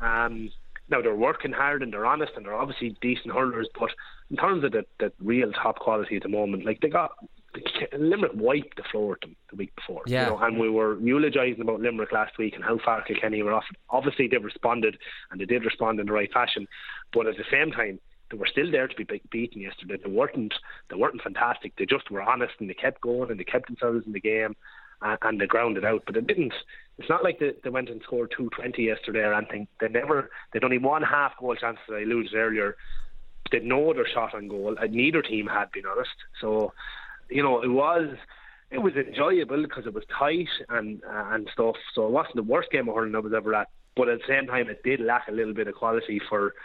Now they're working hard and they're honest and they're obviously decent hurlers, but in terms of the real top quality at the moment, Limerick wiped the floor at them the week before. You know, and we were eulogising about Limerick last week and how far Kilkenny were off. Obviously they've responded, and they did respond in the right fashion, but at the same time they were still there to be beaten yesterday. They weren't fantastic. They just were honest, and they kept going and they kept themselves in the game, and they grounded out, but it's not like they went and scored 220 yesterday or anything. They'd only one half goal chance that I alluded earlier. They'd no other shot on goal, and neither team had, been honest. So, you know, it was enjoyable because it was tight and stuff, so it wasn't the worst game of hurling I was ever at, but at the same time it did lack a little bit of quality for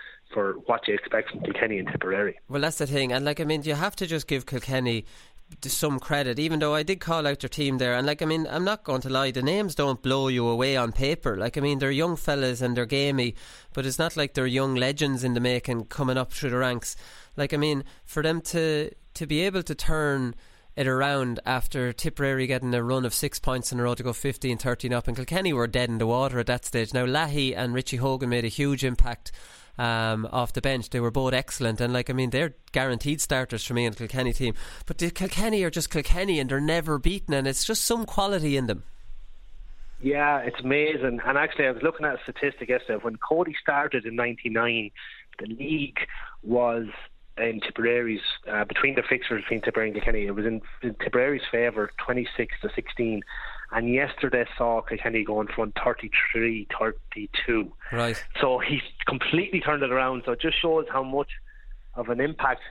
what you expect from Kilkenny and Tipperary. Well, that's the thing, and you have to just give Kilkenny some credit, even though I did call out their team there, and I'm not going to lie, the names don't blow you away on paper. They're young fellas and they're gamey, but it's not like they're young legends in the making coming up through the ranks. For them to be able to turn it around after Tipperary getting a run of 6 points in a row to go 15-13 up, and Kilkenny were dead in the water at that stage. Now Lahey and Richie Hogan made a huge impact off the bench. They were both excellent, and they're guaranteed starters for me in the Kilkenny team, but the Kilkenny are just Kilkenny and they're never beaten, and it's just some quality in them. Yeah, it's amazing. And actually I was looking at a statistic yesterday. When Cody started in 99, the league was in Tipperary's between the fixtures between Tipperary and Kilkenny, it was in Tipperary's favour 26-16, and yesterday saw Kilkenny go in front 33-32. Right. So he completely turned it around, so it just shows how much of an impact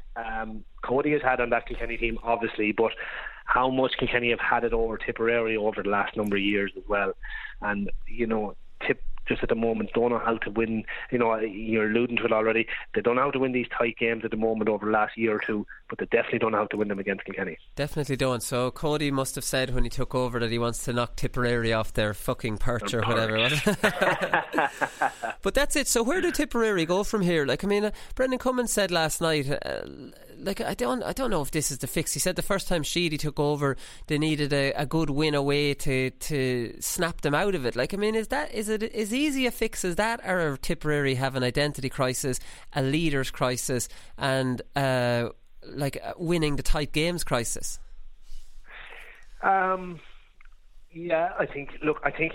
Cody has had on that Kilkenny team, obviously, but how much Kilkenny have had it over Tipperary over the last number of years as well. And you know, Tip just at the moment don't know how to win. You know, you're alluding to it already. They don't know how to win these tight games at the moment over the last year or two, but they definitely don't know how to win them against Kilkenny. Definitely don't. So Cody must have said when he took over that he wants to knock Tipperary off their fucking perch or whatever. But that's it. So where do Tipperary go from here? Like, I mean, Brendan Cummins said last night, I don't know if this is the fix. He said the first time Sheedy took over, they needed a good win away to snap them out of it. Like, I mean, is it as easy a fix as that, or Tipperary have an identity crisis, a leaders crisis, and winning the tight games crisis? Yeah, I think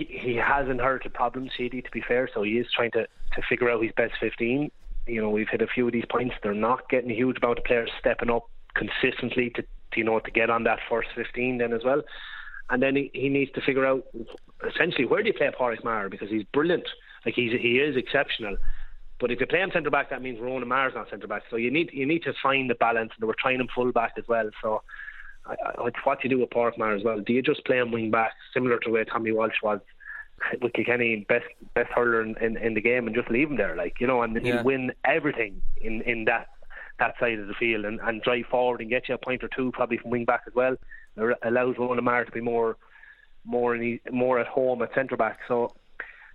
he has inherited problems, Sheedy, to be fair, so he is trying to figure out his best 15. You know, we've hit a few of these points. They're not getting a huge amount of players stepping up consistently to get on that first 15 then as well. And then he needs to figure out essentially where do you play Pádraic Maher, because he's brilliant. Like, he is exceptional. But if you play him centre back, that means Ronan Maher's not centre back. So you need to find the balance, and we're trying him full back as well. So what do you do with Pádraic Maher as well? Do you just play him wing back, similar to where Tommy Walsh was with Kilkenny, best hurler in the game, and just leave him there, like, you know, and he'll win everything in that side of the field, and drive forward and get you a point or two probably from wing back as well. It allows Ronan Maher to be more at home at centre back. So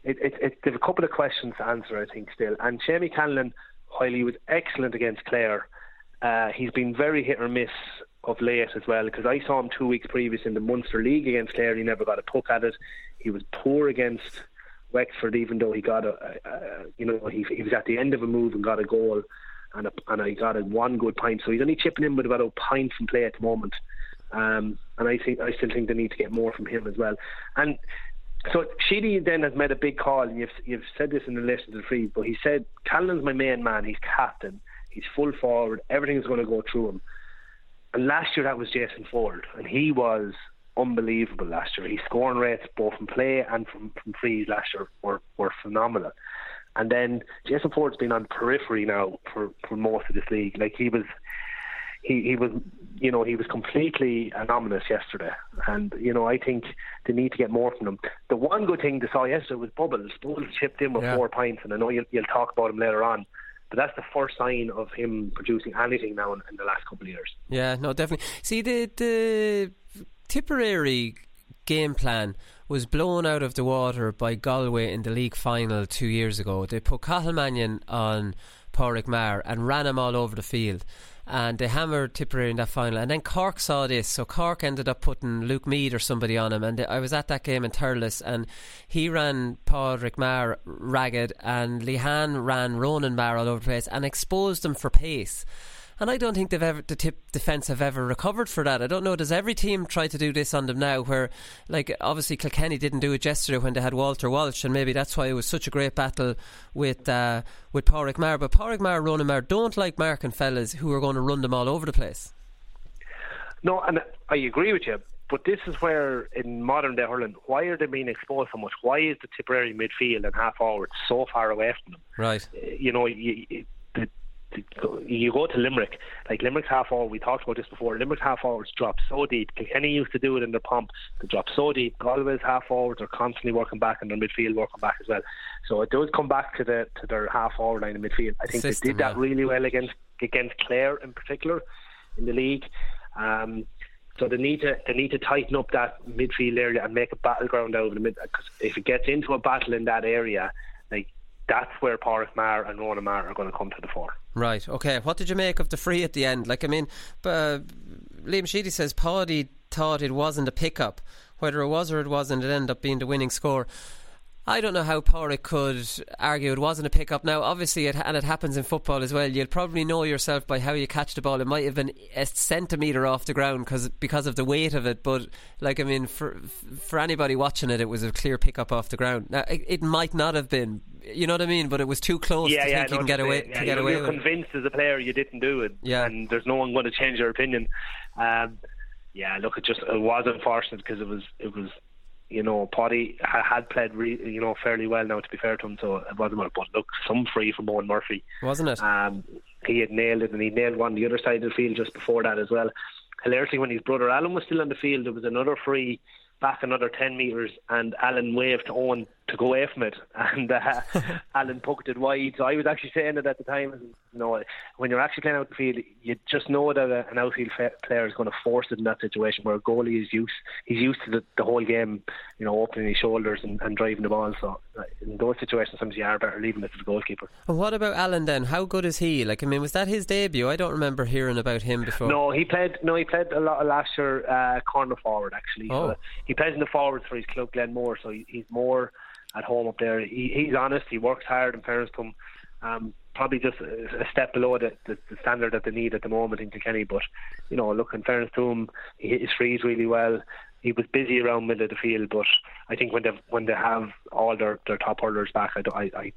there's a couple of questions to answer, I think, still. And Shamie Canlan, while he was excellent against Clare, he's been very hit or miss of late as well, because I saw him 2 weeks previous in the Munster League against Clare. He never got a puck at it. He was poor against Wexford, even though he got he was at the end of a move and got a goal, and he got one good pint. So he's only chipping in with about a pint from play at the moment, and I still think they need to get more from him as well. And so Sheedy then has made a big call, and you've said this in the list of the three, but he said Callan's my main man. He's captain. He's full forward. Everything's going to go through him. And last year that was Jason Ford, and he was unbelievable last year. His scoring rates, both from play and from frees last year, were phenomenal. And then Jason Ford's been on periphery now for most of this league. Like, he was completely anonymous yesterday. And, you know, I think they need to get more from him. The one good thing they saw yesterday was Bubbles. Bubbles chipped in with 4 pints, and I know you'll talk about him later on. But that's the first sign of him producing anything now in the last couple of years. Yeah, no, definitely. See, the Tipperary game plan was blown out of the water by Galway in the league final 2 years ago. They put Cathal Mannion on Pádraic Maher and ran him all over the field. And they hammered Tipperary in that final. And then Cork saw this, so Cork ended up putting Luke Mead or somebody on him. And I was at that game in Thurles, and he ran Pádraic Maher ragged, and Lehane ran Ronan Maher all over the place and exposed him for pace. And I don't think the Tip defence have ever recovered for that. I don't know, does every team try to do this on them now, where, like, obviously Kilkenny didn't do it yesterday when they had Walter Walsh, and maybe that's why it was such a great battle with Pádraic Maher. But Pádraic Maher, Ronan Maher don't like marking fellas who are going to run them all over the place. No, and I agree with you, but this is where in modern day hurling, why are they being exposed so much? Why is the Tipperary midfield and half forward so far away from them? Right. You know, you go to Limerick, like Limerick's half forward, we talked about this before, Limerick's half forwards drop so deep. Kilkenny used to do it in their pomp, they drop so deep. Galway's half forwards are constantly working back, and their midfield working back as well, so it does come back to their half forward line in midfield. I think they did that really well against Clare in particular in the league, so they need to tighten up that midfield area and make a battleground out of the mid, because if it gets into a battle in that area, like, that's where Pádraic Maher and Ronan Maher are going to come to the fore. Right, okay. What did you make of the free at the end? Like, I mean, Liam Sheedy says Paddy thought it wasn't a pick-up. Whether it was or it wasn't, it ended up being the winning score. I don't know how Pádraic could argue it wasn't a pick-up. Now, obviously, it happens in football as well. You'll probably know yourself by how you catch the ball. It might have been a centimetre off the ground because of the weight of it. But, like, I mean, for anybody watching it, it was a clear pick-up off the ground. Now, it might not have been, you know what I mean? But it was too close to think you can get away with it. You're convinced as a player you didn't do it. Yeah. And there's no one going to change your opinion. Yeah, look, it was unfortunate, because it was... You know, Paddy had played fairly well now, to be fair to him, so it wasn't well. But look, some free from Owen Murphy, wasn't it? He had nailed it, and he nailed one on the other side of the field just before that as well. Hilariously, when his brother Alan was still on the field, there was another free back another 10 metres, and Alan waved to Owen took away from it, and Alan poked it wide. So I was actually saying it at the time, you know, when you're actually playing outfield, you just know that an outfield player is going to force it in that situation, where a goalie is used to the whole game, you know, opening his shoulders and driving the ball. So in those situations, sometimes you are better leaving it to the goalkeeper. And what about Alan then? How good is he? Like, I mean, was that his debut? I don't remember hearing about him before. No, he played a lot last year, corner forward actually. Oh. So he plays in the forwards for his club, Glenmore, so he's more at home up there. He's honest, he works hard, and fairness to him, probably just a step below the standard that they need at the moment in Kilkenny. But, you know, look, in fairness to him, he hit his frees really well. He was busy around middle of the field, but I think when they have all their top hurlers back, I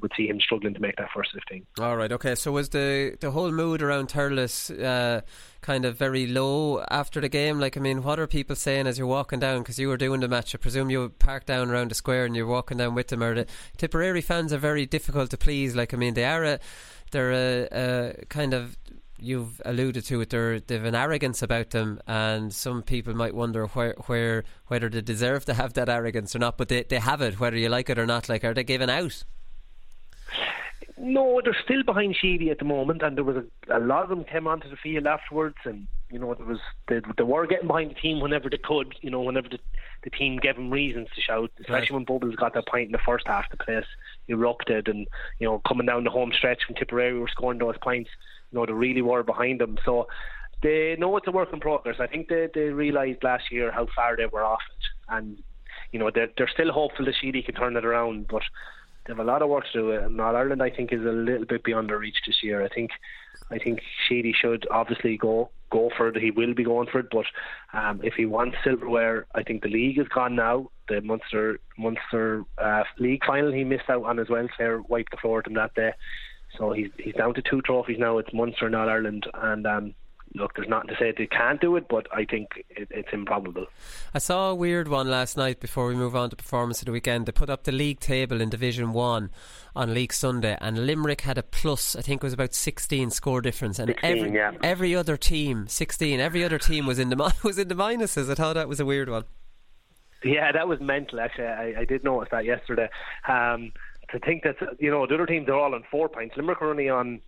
would see him struggling to make that first 15. All right, okay. So was the whole mood around Thurles kind of very low after the game? Like, I mean, what are people saying as you're walking down? Because you were doing the match, I presume you were parked down around the square and you're walking down with them. Or the Tipperary fans are very difficult to please. Like, I mean, they're a kind of, you've alluded to it, they've an arrogance about them, and some people might wonder whether they deserve to have that arrogance or not, but they have it, whether you like it or not. Like, are they giving out? No, they're still behind Sheedy at the moment, and there was a lot of them came onto the field afterwards, and you know, they were getting behind the team whenever they could, you know, whenever the team gave them reasons to shout, especially right. When Bubbles got that point in the first half, the place erupted, and you know, coming down the home stretch from Tipperary were scoring those points, you know, they really were behind them. So they know it's a work in progress. I think they realised last year how far they were off it, and you know, they're still hopeful that Sheedy can turn it around, but they have a lot of work to do, and All-Ireland I think is a little bit beyond their reach this year. I think Sheedy should obviously go for it. He will be going for it, but if he wants silverware, I think the league is gone now. The Munster league final he missed out on as well. Clare wiped the floor with him that day, so he's down to 2 trophies now. It's Munster and All-Ireland, and look, there's nothing to say they can't do it, but I think it's improbable. I saw a weird one last night before we move on to performance of the weekend. They put up the league table in Division 1 on League Sunday, and Limerick had a plus, I think it was about 16 score difference, and 16, every other team was in the minuses. I thought that was a weird one. Yeah, that was mental actually. I did notice that yesterday, to think that, you know, the other teams are all on 4 points. Limerick are only on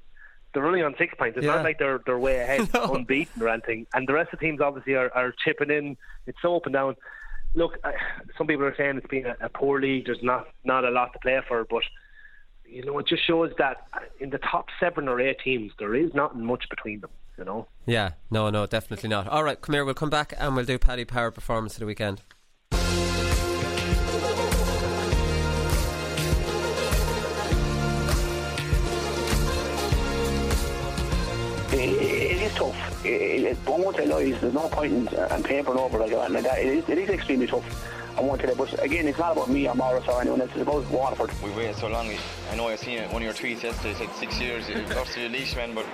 6 points. It's not like they're way ahead, no, unbeaten or anything. And the rest of the teams obviously are chipping in. It's so up and down. Look, some people are saying it's been a poor league. There's not a lot to play for, but you know, it just shows that in the top 7 or 8 teams, there is not much between them. You know? Yeah. No, definitely not. All right, come here. We'll come back and we'll do Paddy Power performance of the weekend. It is tough. I won't tell lies. There's no point in papering over like that. It is extremely tough. I won't tell you. But again, it's not about me or Morris or anyone else. It's about Waterford. We've waited so long. I know I seen one of your tweets yesterday. It's like 6 years. It's obviously a leash, man, but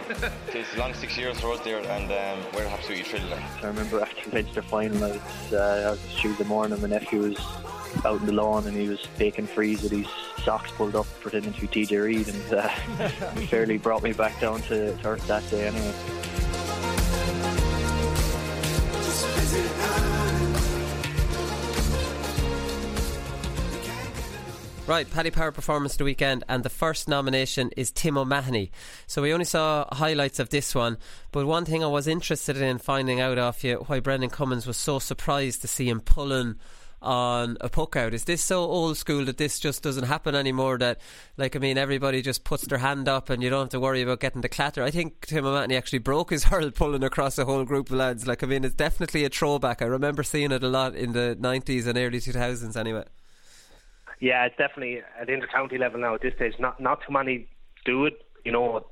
it's a long 6 years for us there, and we're absolutely thrilled. I remember after we played the final, I was Tuesday morning, my nephew was out in the lawn and he was taking frees with his socks pulled up, pretending to be TJ Reid, and he fairly brought me back down to earth that day anyway. Right, Paddy Power performance of the weekend, and the first nomination is Tim O'Mahony. So we only saw highlights of this one, but one thing I was interested in finding out off you, why Brendan Cummins was so surprised to see him pulling on a puck out. Is this so old school that this just doesn't happen anymore, that, like, I mean, everybody just puts their hand up and you don't have to worry about getting the clatter? I think Tim O'Mahony actually broke his hurl pulling across a whole group of lads. Like, I mean, it's definitely a throwback. I remember seeing it a lot in the 90s and early 2000s anyway. Yeah, it's definitely at inter-county level now at this stage. Not too many do it, you know,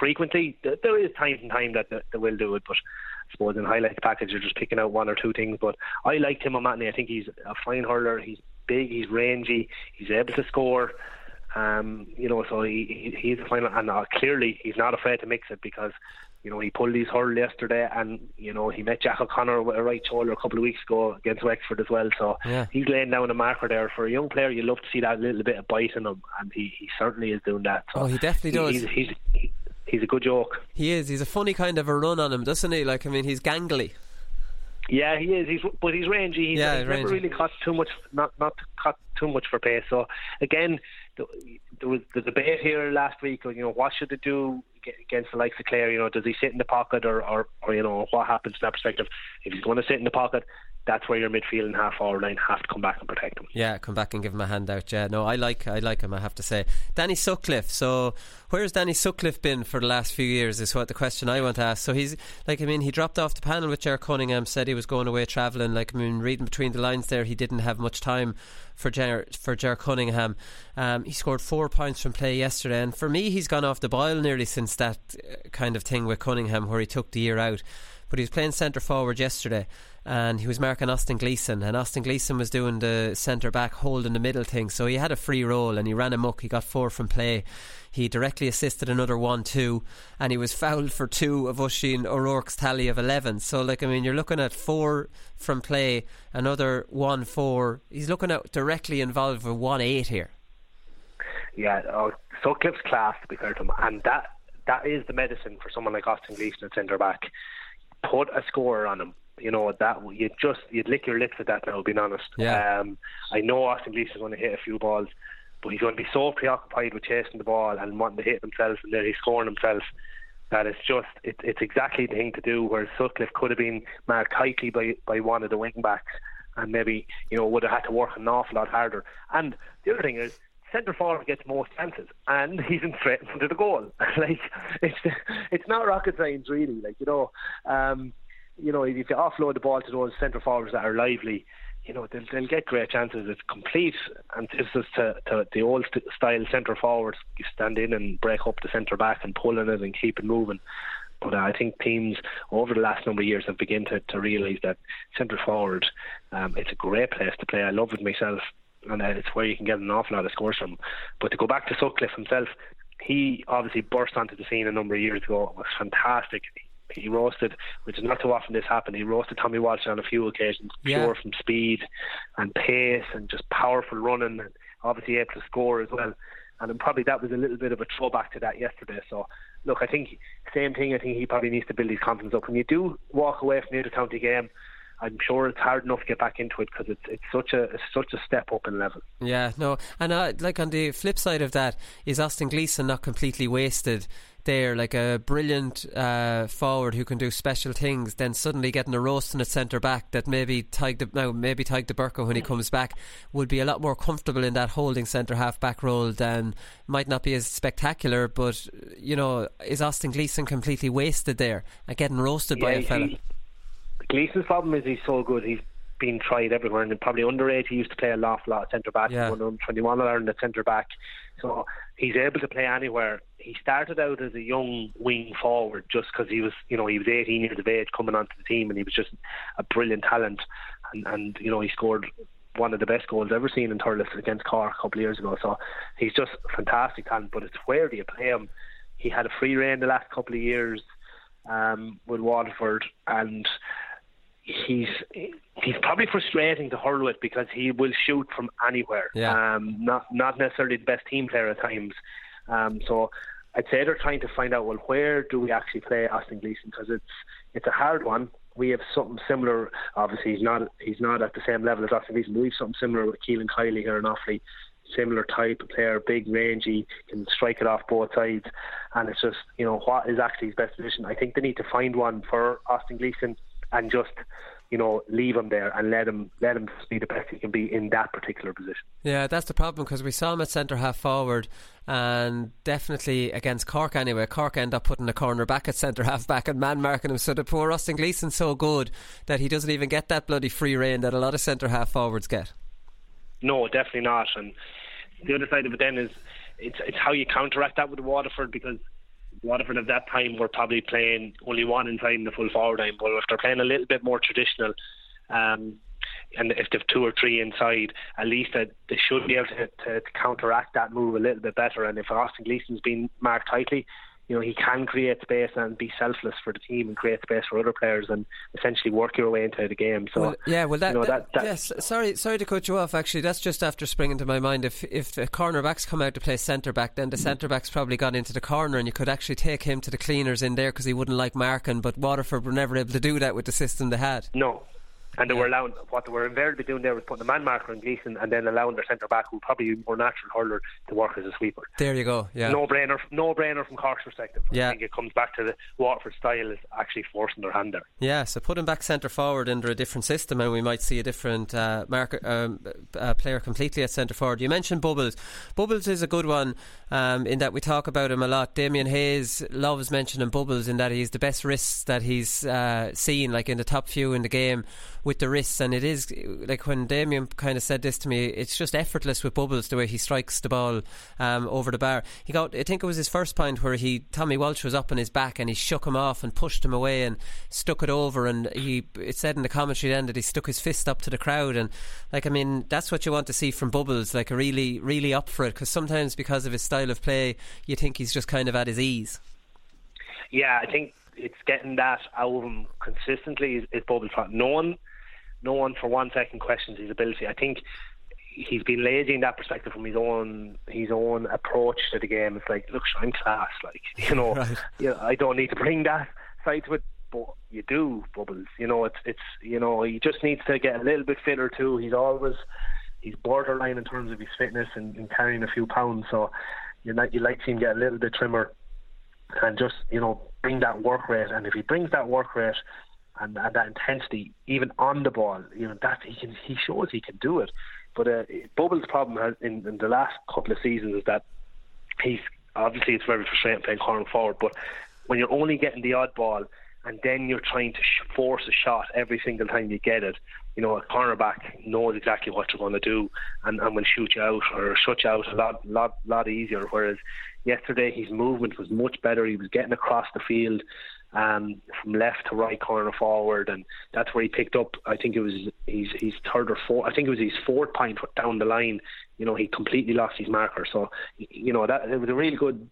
frequently. There is time and time that they will do it, but I suppose in highlights package you're just picking out one or two things. But I like Tim O'Mahony. I think he's a fine hurler. He's big, he's rangy, he's able to score. You know, so he's a fine, and clearly he's not afraid to mix it, because you know, he pulled his hurl yesterday, and you know, he met Jack O'Connor with a right shoulder a couple of weeks ago against Wexford as well. So yeah, he's laying down a marker there for a young player. You love to see that little bit of bite in him, and he certainly is doing that. So he definitely does. He's a good joke. He is. He's a funny kind of a run on him, doesn't he? Like, I mean, he's gangly. Yeah, he is. But he's rangy. He's never really caught too much, not caught too much for pace. So again, there was the debate here last week. You know, what should they do against the likes of Clare? You know, does he sit in the pocket, or you know, what happens from that perspective? If he's going to sit in the pocket, that's where your midfield and half forward line have to come back and protect him. Yeah, come back and give him a handout. Yeah, no, I like him, I have to say. Danny Sutcliffe. So where's Danny Sutcliffe been for the last few years is what the question I want to ask. So he's he dropped off the panel with Ger Cunningham, said he was going away travelling. Reading between the lines there, he didn't have much time for Ger Cunningham. He scored 4 points from play yesterday, and for me, he's gone off the boil nearly since that kind of thing with Cunningham, where he took the year out. But he was playing centre forward yesterday, and he was marking Austin Gleeson, and Austin Gleeson was doing the centre back hold in the middle thing, so he had a free roll and he ran amok. He got 4 from play. He directly assisted another 1-2, and he was fouled for 2 of Oisín O'Rourke's tally of 11. So you're looking at 4 from play, another 1-4. He's looking at directly involved with 1-8 here. Yeah, Sutcliffe's class, to be fair to him, and that is the medicine for someone like Austin Gleeson at centre back. Put a scorer on him. You know, that you'd lick your lips at that now, being honest. Yeah. I know Austin Gleeson's going to hit a few balls, but he's going to be so preoccupied with chasing the ball and wanting to hit himself, and then he's scoring himself, that it's just it's exactly the thing to do, where Sutcliffe could have been marked tightly by one of the wing backs, and maybe, you know, would have had to work an awful lot harder. And the other thing is, centre forward gets most chances, and he's in threat under the goal. It's not rocket science, really. If you offload the ball to those centre forwards that are lively, you know, they'll get great chances. It's complete antithesis to the old style centre forwards. You stand in and break up the centre back and pull on it and keep it moving. But I think teams over the last number of years have begun to realise that centre forward, it's a great place to play. I love it myself. And it's where you can get an awful lot of scores from. But to go back to Sutcliffe himself, he obviously burst onto the scene a number of years ago. It was fantastic. He roasted, which is not too often this happened, he roasted Tommy Walsh on a few occasions, pure from speed and pace and just powerful running, and obviously able to score as well. And then probably that was a little bit of a throwback to that yesterday. So look, I think same thing. I think he probably needs to build his confidence up. When you do walk away from the inter-county game, I'm sure it's hard enough to get back into it, because it's such a step up in level. Yeah, no, and on the flip side of that, is Austin Gleeson not completely wasted there? Like a brilliant forward who can do special things, then suddenly getting a roasting at centre back that maybe Tadhg de Burco, when he comes back, would be a lot more comfortable in that holding centre half back role. Than might not be as spectacular, but you know, is Austin Gleeson completely wasted there and getting roasted by a fella? Gleeson's problem is he's so good. He's been tried everywhere, and probably underage. He used to play a lot of centre back. Yeah. He won under 21 All-Ireland at centre back, so he's able to play anywhere. He started out as a young wing forward, just because he was 18 years of age coming onto the team, and he was just a brilliant talent. And you know, he scored one of the best goals ever seen in Thurles against Cork a couple of years ago. So he's just fantastic talent. But it's where do you play him? He had a free rein the last couple of years with Waterford, and he's probably frustrating to hurl with, because he will shoot from anywhere. Yeah. Not necessarily the best team player at times. So I'd say they're trying to find out, well, where do we actually play Austin Gleeson? Because it's a hard one. We have something similar. Obviously, he's not at the same level as Austin Gleeson. We have something similar with Keelan Kiley here in Offaly. Similar type of player, big, rangy, can strike it off both sides. And it's just, you know, what is actually his best position? I think they need to find one for Austin Gleeson, and just, you know, leave him there and let him be the best he can be in that particular position. Yeah, that's the problem, because we saw him at centre half forward, and definitely against Cork anyway, Cork end up putting a corner back at centre half back and man marking him. So the poor Austin Gleeson's so good that he doesn't even get that bloody free rein that a lot of centre half forwards get. No, definitely not. And the other side of it then is it's how you counteract that with Waterford, because Waterford at that time were probably playing only one inside in the full forward line. But if they're playing a little bit more traditional, and if they've 2 or 3 inside, at least they should be able to counteract that move a little bit better. And if Austin Gleeson's been marked tightly, you know, he can create space and be selfless for the team and create space for other players and essentially work your way into the game. So sorry to cut you off, actually, that's just after springing to my mind. If the cornerbacks come out to play centre-back, then the centre-back's probably gone into the corner, and you could actually take him to the cleaners in there, because he wouldn't like marking. But Waterford were never able to do that with the system they had. No, and they were allowing, what they were invariably doing there was putting a man marker on Gleeson and then allowing their centre back, who probably a more natural hurler, to work as a sweeper. There you go. Yeah. No brainer from Cork's perspective. Yeah. I think it comes back to the Waterford style is actually forcing their hand there. Yeah, so putting back centre forward under a different system, and we might see a different player completely at centre forward. You mentioned Bubbles. Bubbles is a good one in that we talk about him a lot. Damien Hayes loves mentioning Bubbles in that he's the best wrists that he's seen, like in the top few in the game with the wrists. And it is, like when Damien kind of said this to me, it's just effortless with Bubbles, the way he strikes the ball over the bar. He got, I think it was his first point where Tommy Walsh was up on his back and he shook him off and pushed him away and stuck it over, and it said in the commentary then that he stuck his fist up to the crowd. And like, I mean, that's what you want to see from Bubbles, like a really, really up for it, because sometimes because of his style of play you think he's just kind of at his ease. Yeah, I think it's getting that out of him consistently is Bubbles. No one for 1 second questions his ability. I think he's been lazy in that perspective from his own approach to the game. It's like, look, I'm class, like, you know, right. You know, I don't need to bring that side to it, but you do, Bubbles. You know, it's you know, he just needs to get a little bit fitter too. He's borderline in terms of his fitness and carrying a few pounds, so you like to see him get a little bit trimmer and just, you know, bring that work rate. And if he brings that work rate and that intensity, even on the ball, you know, that he shows he can do it. But Bubbles' problem has, in the last couple of seasons, is that he's obviously, it's very frustrating playing corner forward, but when you're only getting the odd ball and then you're trying to force a shot every single time you get it, you know, a cornerback knows exactly what you're going to do and will shoot you out or shut you out a lot easier. Whereas yesterday his movement was much better. He was getting across the field from left to right corner forward, and that's where he picked up, I think it was his third or fourth, I think it was his fourth point down the line. You know, he completely lost his marker. So, you know, that it was a really good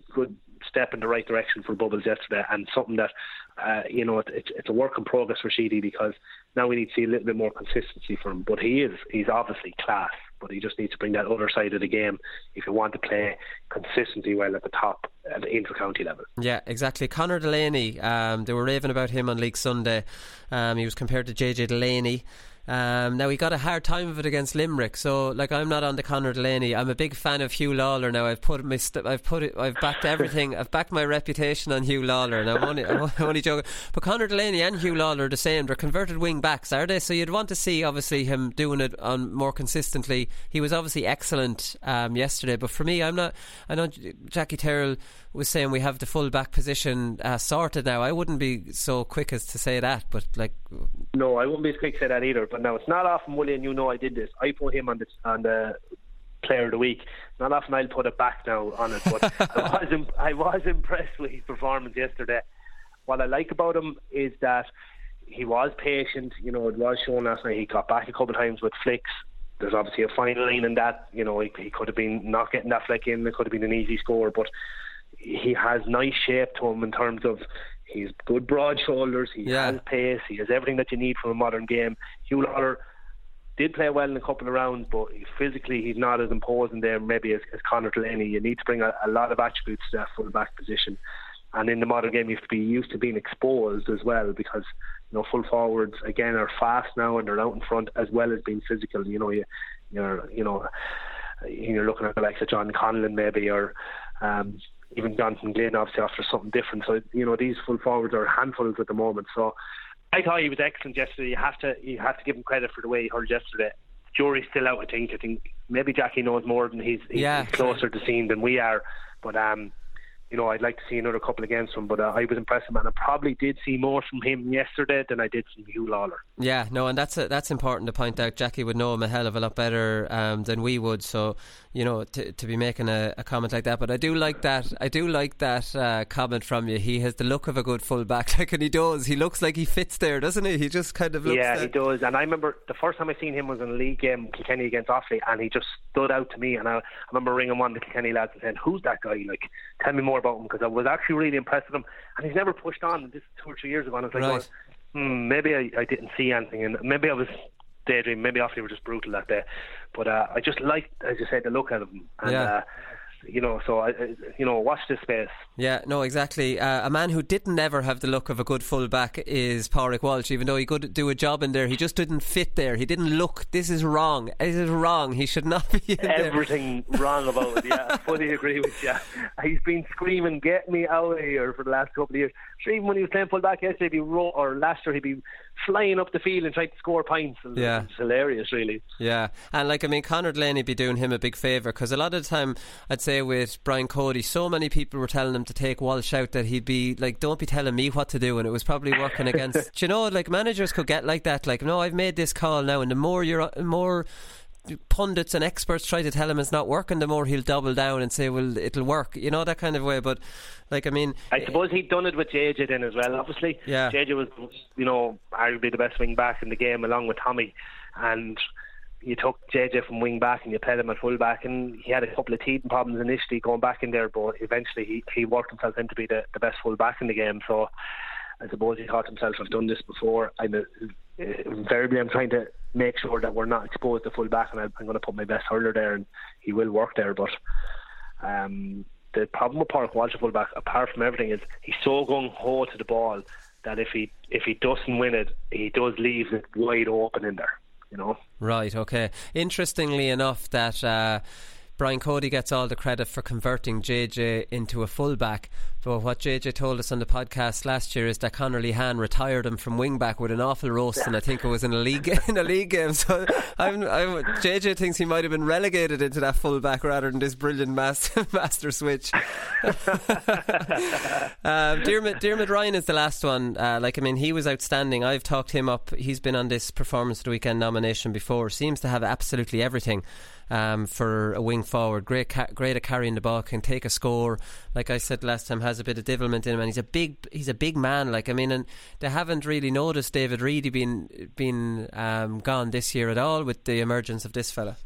step in the right direction for Bubbles yesterday, and something that you know, it's a work in progress for Sheedy, because now we need to see a little bit more consistency from him. But he's obviously class, but he just needs to bring that other side of the game if you want to play consistently well at the top at the inter-county level. Yeah, exactly. Conor Lehane, they were raving about him on League Sunday. He was compared to JJ Delaney. Now he got a hard time of it against Limerick, so like, I'm not on the Conor Lehane. I'm a big fan of Hugh Lawler now. I've backed everything. I've backed my reputation on Hugh Lawler. Now I'm only joking, but Conor Lehane and Hugh Lawler are the same. They're converted wing backs, are they? So you'd want to see obviously him doing it on more consistently. He was obviously excellent yesterday, but for me, I know Jackie Tyrrell was saying we have the full back position sorted now. I wouldn't be so quick as to say that, but like, no, I wouldn't be as quick to say that either. But now, it's not often, Willie, and you know I did this, I put him on the player of the week. Not often I'll put it back now on it, but I was impressed with his performance yesterday. What I like about him is that he was patient. You know, it was shown last night, he got back a couple of times with flicks. There's obviously a fine line in that. You know, he could have been not getting that flick in, it could have been an easy score, but he has nice shape to him in terms of he's good broad shoulders, he has pace, he has everything that you need from a modern game. Hugh Lawler did play well in a couple of rounds, but physically he's not as imposing there maybe as Conor Lehane. You need to bring a lot of attributes to that full back position, and in the modern game you have to be used to being exposed as well, because you know, full forwards again are fast now and they're out in front as well as being physical. You know, you're looking at the likes of John Conlon maybe, or even Jonathan Glynn obviously offers something different. So, you know, these full forwards are handfuls at the moment. So I thought he was excellent yesterday. You have to give him credit for the way he hurled yesterday. Jury's still out, I think maybe Jackie knows more than he's closer to seeing than we are. But you know, I'd like to see another couple of games from him, but I was impressed, and I probably did see more from him yesterday than I did from Hugh Lawler. Yeah, no, and that's important to point out. Jackie would know him a hell of a lot better than we would, so, you know, to be making a comment like that. But I do like that comment from you. He has the look of a good fullback, like, and he does. He looks like he fits there, doesn't he? He just kind of looks he does. And I remember the first time I seen him was in a league game, Kilkenny against Offaly, and he just stood out to me. And I remember ringing one of the Kilkenny lads and saying, "Who's that guy? Like, tell me more about him," because I was actually really impressed with him, and he's never pushed on. This is 2 or 3 years ago, and I was like, right. Maybe I didn't see anything, and maybe I was daydreaming, maybe Offaly were just brutal that day, but I just liked, as you said, the look at him, and you know, so watch this space. Yeah, no, exactly. A man who didn't ever have the look of a good fullback is Pádraic Walsh. Even though he could do a job in there, he just didn't fit there. He didn't look. This is wrong. He should not be in everything there. Wrong about it. Yeah, I fully agree with you. He's been screaming, "Get me out of here!" for the last couple of years. Sure, even when he was playing fullback yesterday, last year, he'd be flying up the field and trying to score points. Yeah, it's hilarious, really. Yeah, and Conor Lehane would be doing him a big favour, because a lot of the time, I'd say with Brian Cody, so many people were telling him to take Walsh out that he'd be like, "Don't be telling me what to do," and it was probably working against. Do you know, managers could get like that. No, I've made this call now, and the more pundits and experts try to tell him it's not working, the more he'll double down and say, well, it'll work, that kind of way. But I suppose he'd done it with JJ then as well, obviously. Yeah. JJ was arguably the best wing back in the game, along with Tommy, and you took JJ from wing back and you played him at full back, and he had a couple of teething problems initially going back in there, but eventually he worked himself into be the best full back in the game. So I suppose he thought himself, I've done this before. Invariably I'm trying to make sure that we're not exposed to full back, and I'm going to put my best hurler there, and he will work there. But the problem with Pádraic Walsh at full back, apart from everything, is he's so gung-ho to the ball that if he doesn't win it, he does leave it wide open in there, Right, okay. Interestingly enough, that Brian Cody gets all the credit for converting JJ into a fullback, but what JJ told us on the podcast last year is that Conor Lehane retired him from wing-back with an awful roast, and I think it was in a league game. So JJ thinks he might have been relegated into that fullback rather than this brilliant master switch. Dermot Ryan is the last one. He was outstanding. I've talked him up. He's been on this Performance of the Weekend nomination before. Seems to have absolutely everything. For a wing forward, great at carrying the ball, can take a score, like I said last time, has a bit of devilment in him, and he's a big man, and they haven't really noticed David Reedy being gone this year at all with the emergence of this fella.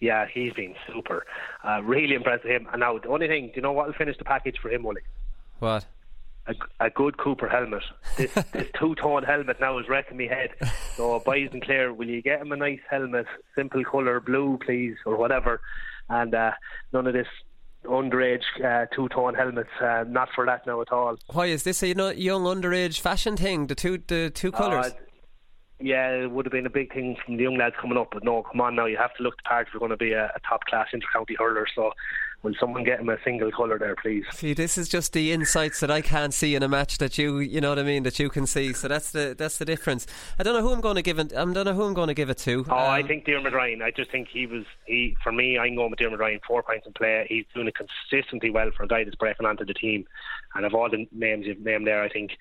Yeah, he's been super, really impressed with him. And now the only thing, do you know what will finish the package for him, Willie? What? A good Cooper helmet. This two-tone helmet now is wrecking me head. So boys in Clare, will you get him a nice helmet, simple colour, blue please, or whatever, and none of this underage two-tone helmets, not for that now at all. Why is this a young underage fashion thing, the two colours? Yeah, it would have been a big thing from the young lads coming up, but no, come on now, you have to look the part if you're going to be a top-class inter-county hurler, so will someone get him a single colour there, please? See, this is just the insights that I can't see in a match that you know what I mean, that you can see. So that's the difference. I don't know who I'm going to give it to. I think Dermot Ryan. I just think for me, I'm going with Dermot Ryan. 4 points in play. He's doing it consistently well for a guy that's breaking onto the team. And of all the names you've named there, I think,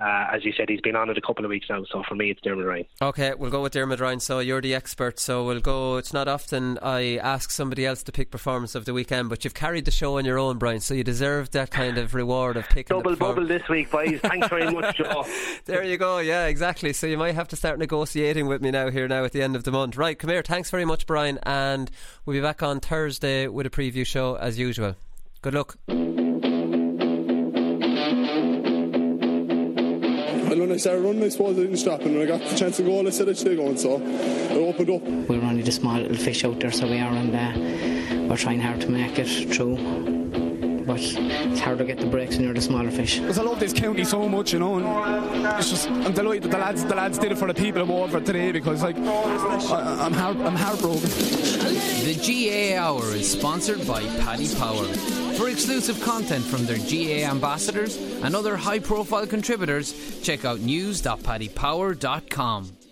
as you said, he's been on it a couple of weeks now, so for me it's Dermot Ryan. Okay, we'll go with Dermot Ryan. So you're the expert, so we'll go. It's not often I ask somebody else to pick Performance of the Weekend, but you've carried the show on your own, Brian, so you deserve that kind of reward of picking double bubble this week, boys. Thanks very much, Joe. There you go. Yeah, exactly. So you might have to start negotiating with me now at the end of the month. Right, come here. Thanks very much, Brian, and we'll be back on Thursday with a preview show as usual. Good luck. And when I started running, I suppose I didn't stop, and when I got the chance to go, I said I should go, and so it opened up. We were only the small little fish out there, so we are, and we're trying hard to make it through, but it's hard to get the breaks when you're the smaller fish. Because I love this county so much, and it's just, I'm delighted that the lads did it for the people of Waterford today, because I'm heartbroken. The GAA Hour is sponsored by Paddy Power. For exclusive content from their GAA ambassadors and other high-profile contributors, check out news.paddypower.com.